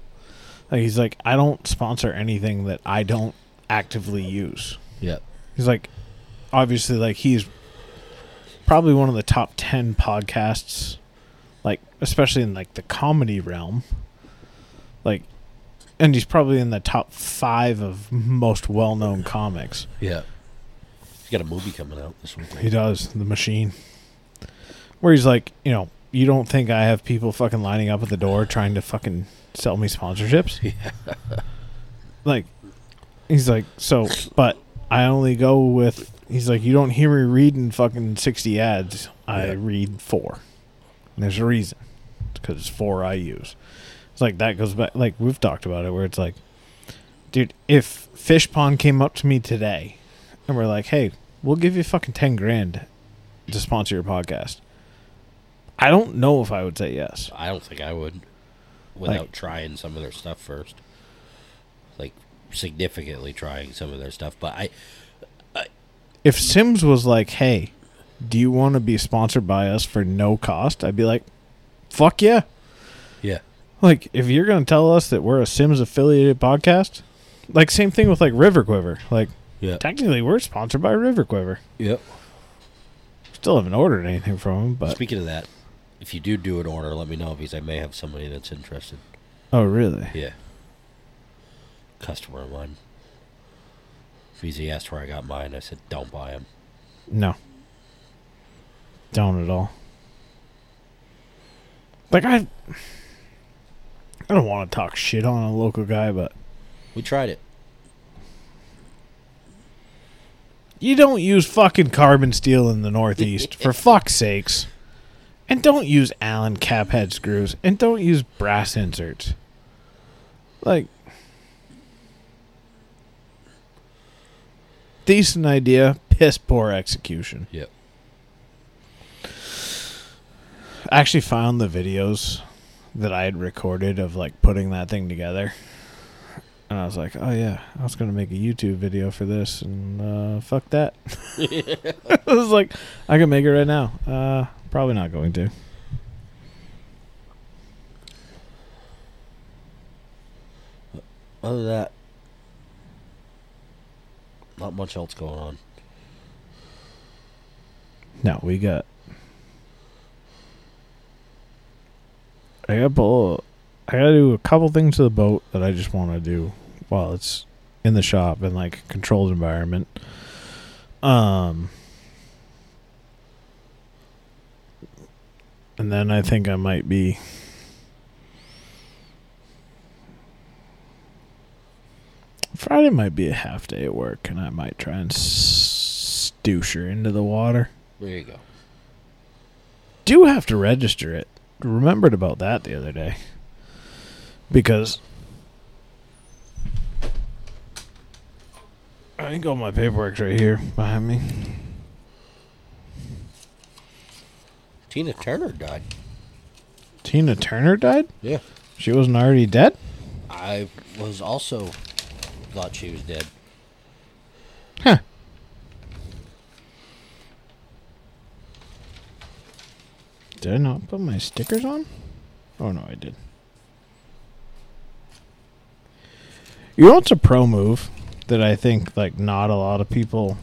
Like, he's like, I don't sponsor anything that I don't actively use. Yeah. He's like, obviously, like, he's probably one of the top 10 podcasts, like, especially in, like, the comedy realm. Like, and he's probably in the top 5 of most well-known comics. Yeah. He's got a movie coming out this week. He does, The Machine. Where he's like, you know, you don't think I have people fucking lining up at the door trying to fucking sell me sponsorships? Yeah. Like, he's like, so, but I only go with, he's like, you don't hear me reading fucking 60 ads. I read 4. And there's a reason. It's because it's 4 I use. It's like, that goes back, like, we've talked about it, where it's like, dude, if Fishpond came up to me today and we're like, hey, we'll give you fucking $10,000 to sponsor your podcast, I don't know if I would say yes. I don't think I would, without like, trying some of their stuff first, like significantly trying some of their stuff. But I if Sims was like, hey, do you want to be sponsored by us for no cost? I'd be like, fuck yeah. Yeah. Like, if you're going to tell us that we're a Sims affiliated podcast, like same thing with like River Quiver. Like, yeah, technically we're sponsored by River Quiver. Yep. Still haven't ordered anything from him, but speaking of that, if you do an order, let me know, because I may have somebody that's interested. Oh, really? Yeah. Customer of mine. He asked where I got mine. I said, don't buy them. No. Don't at all. Like, I don't want to talk shit on a local guy, but we tried it. You don't use fucking carbon steel in the Northeast, for fuck's sakes. And don't use Allen cap head screws. And don't use brass inserts. Like, decent idea, piss poor execution. Yep. I actually found the videos that I had recorded of, like, putting that thing together. And I was like, oh, yeah, I was going to make a YouTube video for this. And fuck that. I was like, I can make it right now. Probably not going to. Other than that, not much else going on. No, we got, I gotta do a couple things to the boat that I just want to do while it's in the shop in like a controlled environment. And then I think I might be Friday might be a half day at work, and I might try and stoosh her into the water. There you go. Do have to register it. Remembered about that the other day, because I think all my paperwork's right here behind me. Tina Turner died. Tina Turner died? Yeah. She wasn't already dead? I was also thought she was dead. Huh. Did I not put my stickers on? Oh, no, I did. You know what's a pro move that I think, like, not a lot of people...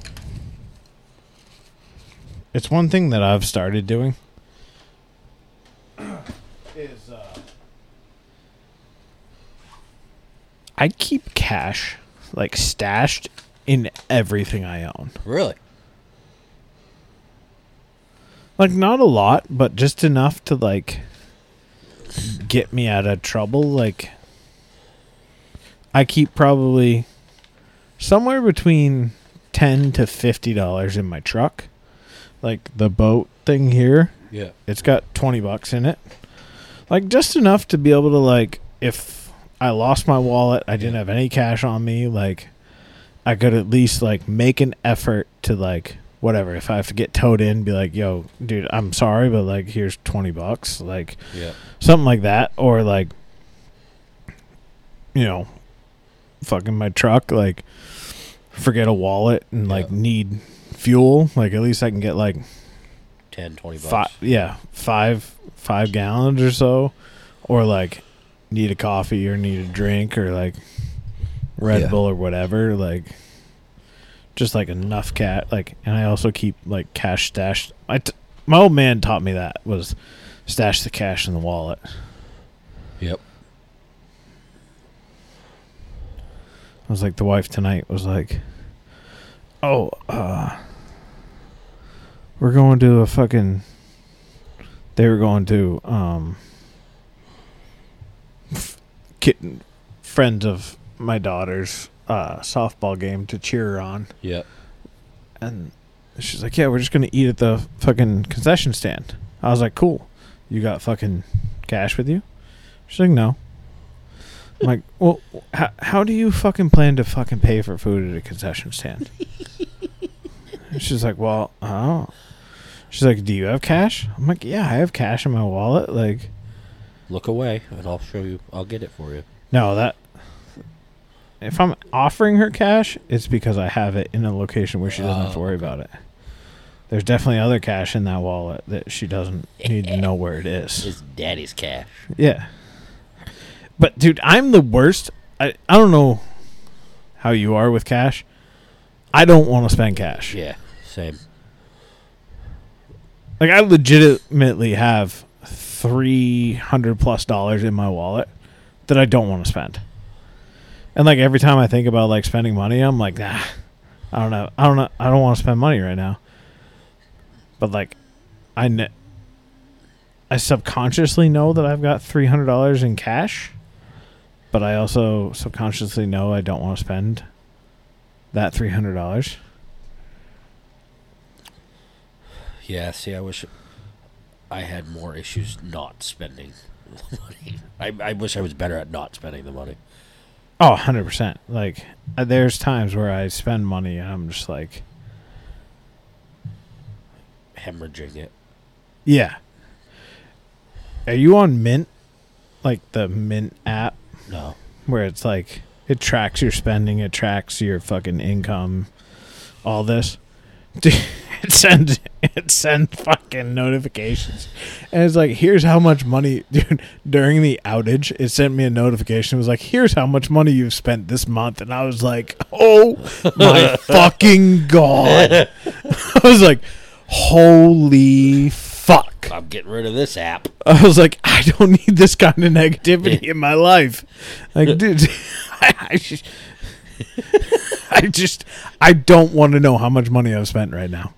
It's one thing that I've started doing. Is I keep cash, like, stashed in everything I own. Really? Like, not a lot, but just enough to, like, get me out of trouble. Like, I keep probably somewhere between $10 to $50 in my truck. Like, the boat thing here. Yeah. It's got $20 in it. Like, just enough to be able to, like, if I lost my wallet, I didn't have any cash on me, like, I could at least, like, make an effort to, like, whatever. If I have to get towed in, be like, yo, dude, I'm sorry, but, like, here's $20. Like, yeah, something like that. Or, like, you know, fucking my truck, like, forget a wallet and, like, need fuel. Like, at least I can get, like, 10, 20 bucks. Five gallons or so. Or, like, need a coffee or need a drink or, like, Red Bull or whatever, like, just, like, enough cat, like, and I also keep, like, cash stashed. My old man taught me that, was stash the cash in the wallet. Yep. I was like, the wife tonight was like, oh, we're going to a fucking, they were going to, kitten, friends of my daughter's softball game to cheer her on. Yeah. And she's like, yeah, we're just going to eat at the fucking concession stand. I was like, cool. You got fucking cash with you? She's like, no. I'm like, well, how do you fucking plan to fucking pay for food at a concession stand? She's like, well, I don't know. She's like, do you have cash? I'm like, yeah, I have cash in my wallet. Like, look away and I'll show you. I'll get it for you. No, that... If I'm offering her cash, it's because I have it in a location where she doesn't have to worry about it. There's definitely other cash in that wallet that she doesn't need to know where it is. It's daddy's cash. Yeah. But, dude, I'm the worst. I don't know how you are with cash. I don't want to spend cash. Yeah, same. Like, I legitimately have $300+ in my wallet that I don't want to spend. And, like, every time I think about, like, spending money, I'm like, nah, I don't know. I don't want to spend money right now. But, like, I subconsciously know that I've got $300 in cash, but I also subconsciously know I don't want to spend that $300. Yeah, see, I wish I had more issues not spending the money. I wish I was better at not spending the money. Oh, 100%. Like, there's times where I spend money and I'm just, like... hemorrhaging it. Yeah. Are you on Mint? Like, the Mint app? No. Where it's, like, it tracks your spending, it tracks your fucking income, all this. Dude, it sends fucking notifications. And it's like, here's how much money, dude, during the outage, it sent me a notification. It was like, here's how much money you've spent this month. And I was like, oh my fucking God. I was like, holy fuck. I'm getting rid of this app. I was like, I don't need this kind of negativity in my life. Like, dude, I don't want to know how much money I've spent right now.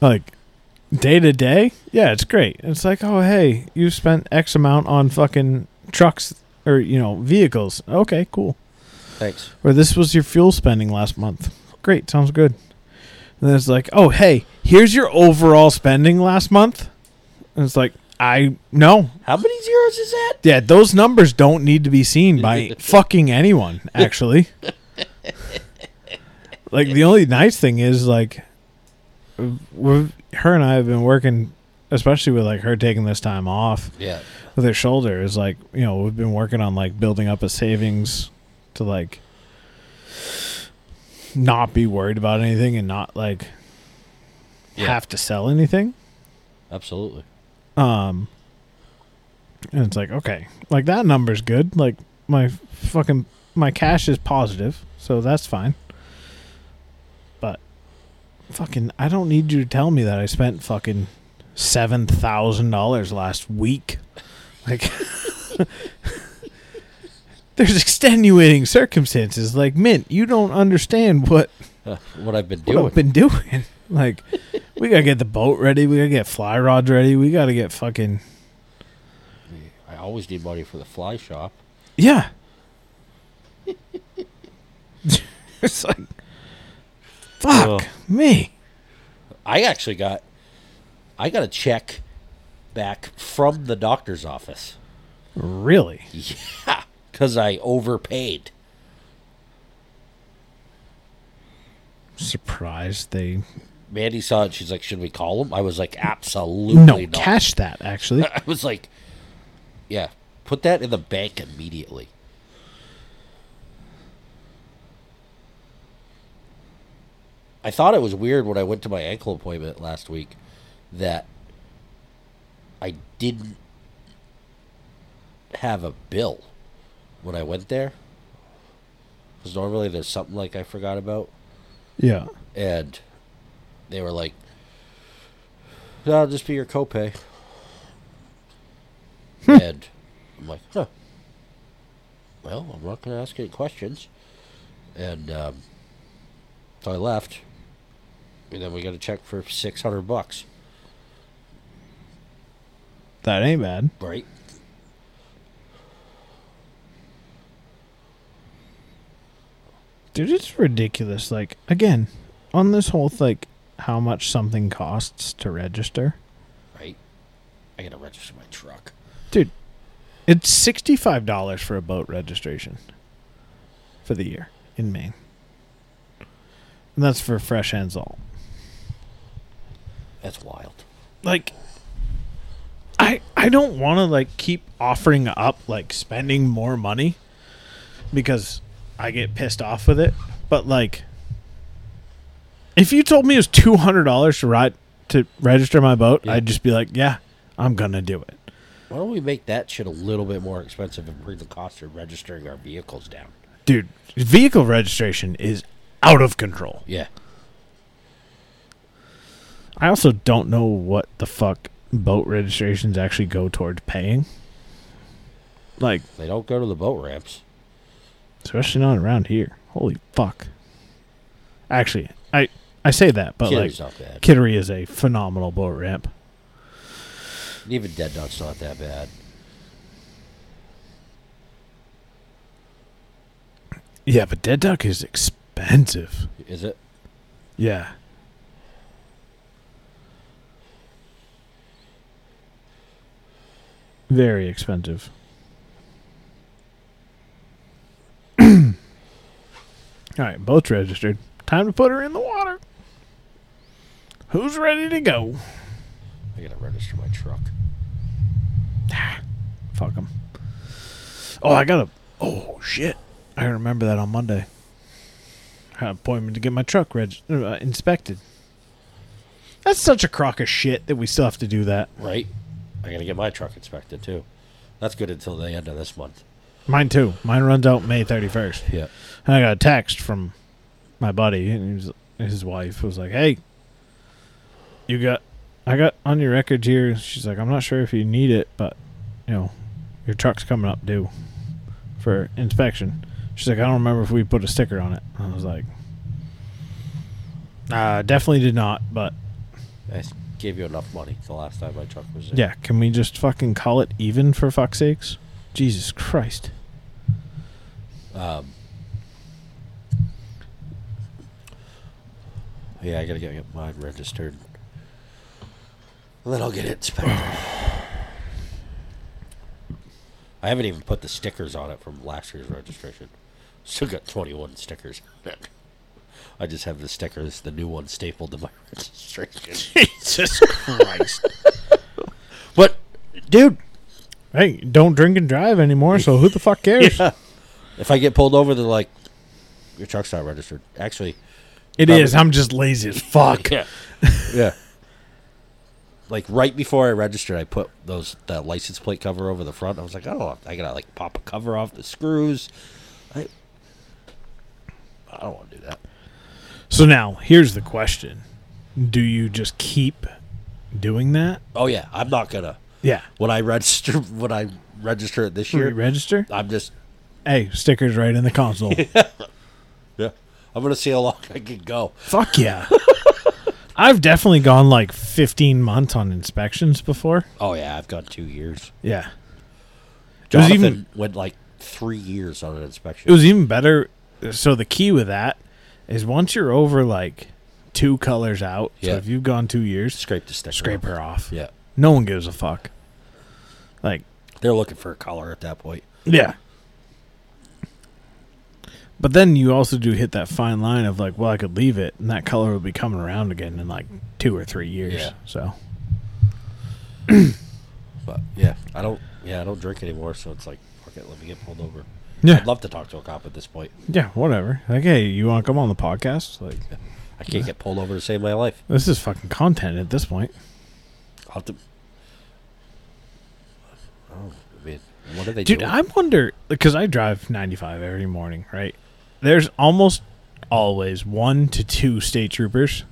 Like, day to day, yeah, it's great. It's like, oh, hey, you spent X amount on fucking trucks or, you know, vehicles. Okay, cool. Thanks. Or this was your fuel spending last month. Great, sounds good. And then it's like, oh, hey, here's your overall spending last month. And it's like, I know. How many zeros is that? Yeah, those numbers don't need to be seen by fucking anyone, actually. Like, the only nice thing is, like, her and I have been working, especially with, like, her taking this time off with her shoulder, is, like, you know, we've been working on, like, building up a savings to, like, not be worried about anything and not, like, have to sell anything. Absolutely. And it's like, okay, like, that number's good. Like, my cash is positive, so that's fine. But fucking, I don't need you to tell me that I spent fucking $7,000 last week. Like, there's extenuating circumstances. Like, Mint, you don't understand what I've been doing. Like, We got to get the boat ready. We got to get fly rods ready. We got to get fucking... I always need money for the fly shop. Yeah. It's like... Fuck me. I actually got... I got a check back from the doctor's office. Really? Yeah, because I overpaid. Surprised they... Mandy saw it. She's like, should we call him? I was like, absolutely not. Cash that, actually. I was like, yeah, put that in the bank immediately. I thought it was weird when I went to my ankle appointment last week that I didn't have a bill when I went there. Because normally there's something like I forgot about. Yeah. And they were like, that'll just be your copay. And I'm like, huh. Well, I'm not going to ask any questions. And so I left. And then we got a check for $600. That ain't bad. Right. Dude, it's ridiculous. Like, again, on this whole, like, how much something costs to register. Right. I gotta register my truck. Dude, it's $65 for a boat registration for the year in Maine. And that's for fresh and salt. That's wild. Like, I don't want to, like, keep offering up, like, spending more money because... I get pissed off with it, but like, if you told me it was $200 to register my boat, yeah. I'd just be like, "Yeah, I'm gonna do it." Why don't we make that shit a little bit more expensive and bring the cost of registering our vehicles down? Dude, vehicle registration is out of control. Yeah. I also don't know what the fuck boat registrations actually go toward paying. Like, they don't go to the boat ramps. Especially not around here. Holy fuck. Actually, I say that, but Kittery's like, not bad. Kittery is a phenomenal boat ramp. Even Dead Dog's not that bad. Yeah, but Dead Dog is expensive. Is it? Yeah. Very expensive. All right, boat's registered. Time to put her in the water. Who's ready to go? I gotta register my truck. Fuck them. Oh, oh, shit. I remember that on Monday. I had an appointment to get my truck inspected. That's such a crock of shit that we still have to do that. Right. I gotta get my truck inspected, too. That's good until the end of this month. Mine, too. Mine runs out May 31st. Yeah. And I got a text from my buddy, and his wife was like, hey, I got on your record here. She's like, I'm not sure if you need it, but, you know, your truck's coming up due for inspection. She's like, I don't remember if we put a sticker on it. I was like, definitely did not, but. I gave you enough money the last time my truck was there. Yeah, can we just fucking call it even for fuck's sakes? Jesus Christ. Yeah, I gotta get mine registered. Then I'll get it inspected. I haven't even put the stickers on it from last year's registration. Still got 21 stickers. I just have the stickers, the new one stapled to my registration. Jesus Christ. But, dude. Hey, don't drink and drive anymore, so who the fuck cares? Yeah. If I get pulled over, they're like, your truck's not registered. Actually, it is. I'm just lazy as fuck. Yeah. Yeah. Like, right before I registered, I put that license plate cover over the front. I was like, oh, I gotta, like, pop a cover off the screws. I don't want to do that. So now, here's the question. Do you just keep doing that? Oh, yeah. I'm not gonna. Yeah. When I register it this year. Re-register? I'm just... Hey, stickers right in the console. Yeah. I'm going to see how long I can go. Fuck yeah. I've definitely gone like 15 months on inspections before. Oh, yeah. I've gone 2 years. Yeah. Jonathan went like 3 years on an inspection. It was even better. So the key with that is once you're over like two colors out, so if you've gone 2 years, scrape the sticker her off. Yeah. No one gives a fuck. Like, they're looking for a color at that point. Yeah. But then you also do hit that fine line of like, well, I could leave it, and that color would be coming around again in like 2 or 3 years. Yeah. So. But yeah, I don't drink anymore, so it's like, fuck it, let me get pulled over. Yeah. I'd love to talk to a cop at this point. Yeah, whatever. Like, hey, you want to come on the podcast? Like, I can't get pulled over to save my life. This is fucking content at this point. I'll have to. Oh, I mean, what are they doing? Dude, I wonder, because I drive 95 every morning, right? There's almost always 1 to 2 state troopers.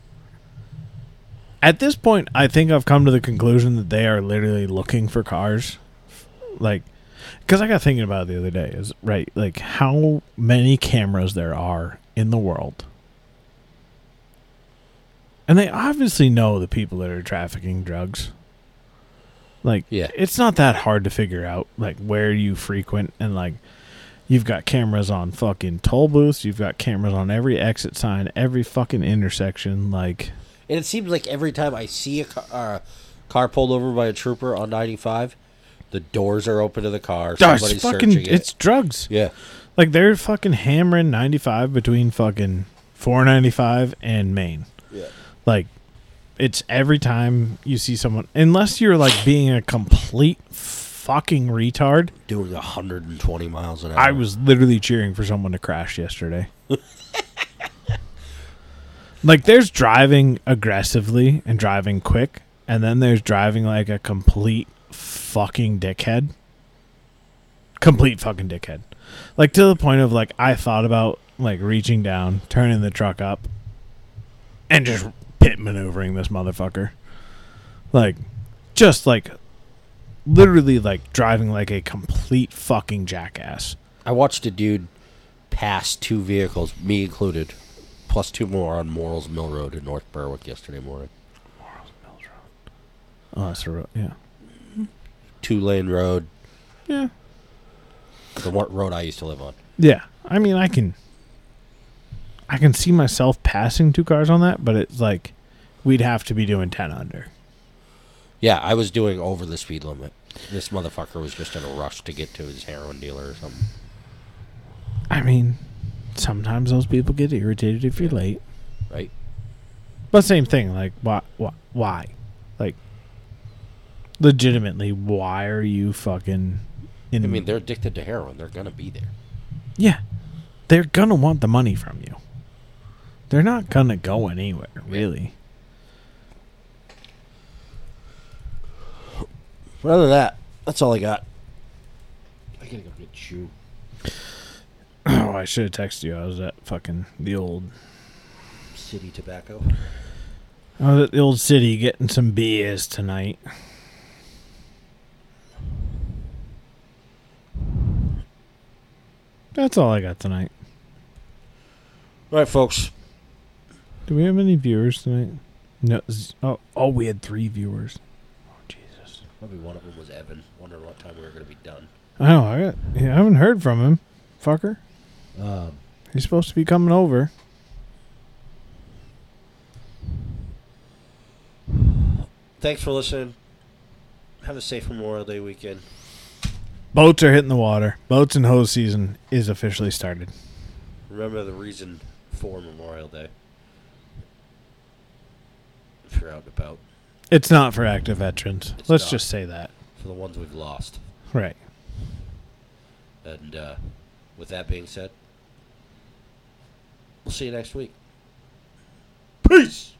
At this point, I think I've come to the conclusion that they are literally looking for cars. Like, because I got thinking about it the other day, is right, like how many cameras there are in the world. And they obviously know the people that are trafficking drugs. Like, it's not that hard to figure out, like, where you frequent. And, like, you've got cameras on fucking toll booths. You've got cameras on every exit sign, every fucking intersection. Like, and it seems like every time I see a car pulled over by a trooper on 95, the doors are open to the car. Somebody's fucking searching it. It's drugs. Yeah. Like, they're fucking hammering 95 between fucking 495 and Maine. Yeah. Like, it's every time you see someone, unless you're like being a complete fucking retard. Doing 120 miles an hour. I was literally cheering for someone to crash yesterday. Like, there's driving aggressively and driving quick, and then there's driving like a complete fucking dickhead. Complete fucking dickhead. Like, to the point of like, I thought about like reaching down, turning the truck up, and just pit maneuvering this motherfucker. Like, just like literally like driving like a complete fucking jackass. I watched a dude pass 2 vehicles, me included, plus 2 more on Morrill's Mill Road in North Berwick yesterday morning. Morrill's Mill Road. Oh, that's a road, yeah. 2-lane road. Yeah. The road I used to live on. Yeah. I mean, I can see myself passing 2 cars on that, but it's like we'd have to be doing 10 under. Yeah, I was doing over the speed limit. This motherfucker was just in a rush to get to his heroin dealer or something. I mean, sometimes those people get irritated if you're late. Right. But same thing, like, why? Like, legitimately, why are you fucking in... I mean, they're addicted to heroin. They're going to be there. Yeah. They're going to want the money from you. They're not going to go anywhere, really. Rather that, that's all I got. I gotta go get you. Oh, I should have texted you. I was at fucking the old... City Tobacco? I was at the old city getting some beers tonight. That's all I got tonight. All right, folks. Do we have any viewers tonight? No. Oh, we had 3 viewers. Oh, Jesus. Probably one of them was Evan. Wondering what time we were going to be done. I know. I haven't heard from him. Fucker. He's supposed to be coming over. Thanks for listening. Have a safe Memorial Day weekend. Boats are hitting the water. Boats and hose season is officially started. Remember the reason for Memorial Day. If you're out and about. It's not for active veterans. Let's just say that. For the ones we've lost. Right. And with that being said, we'll see you next week. Peace!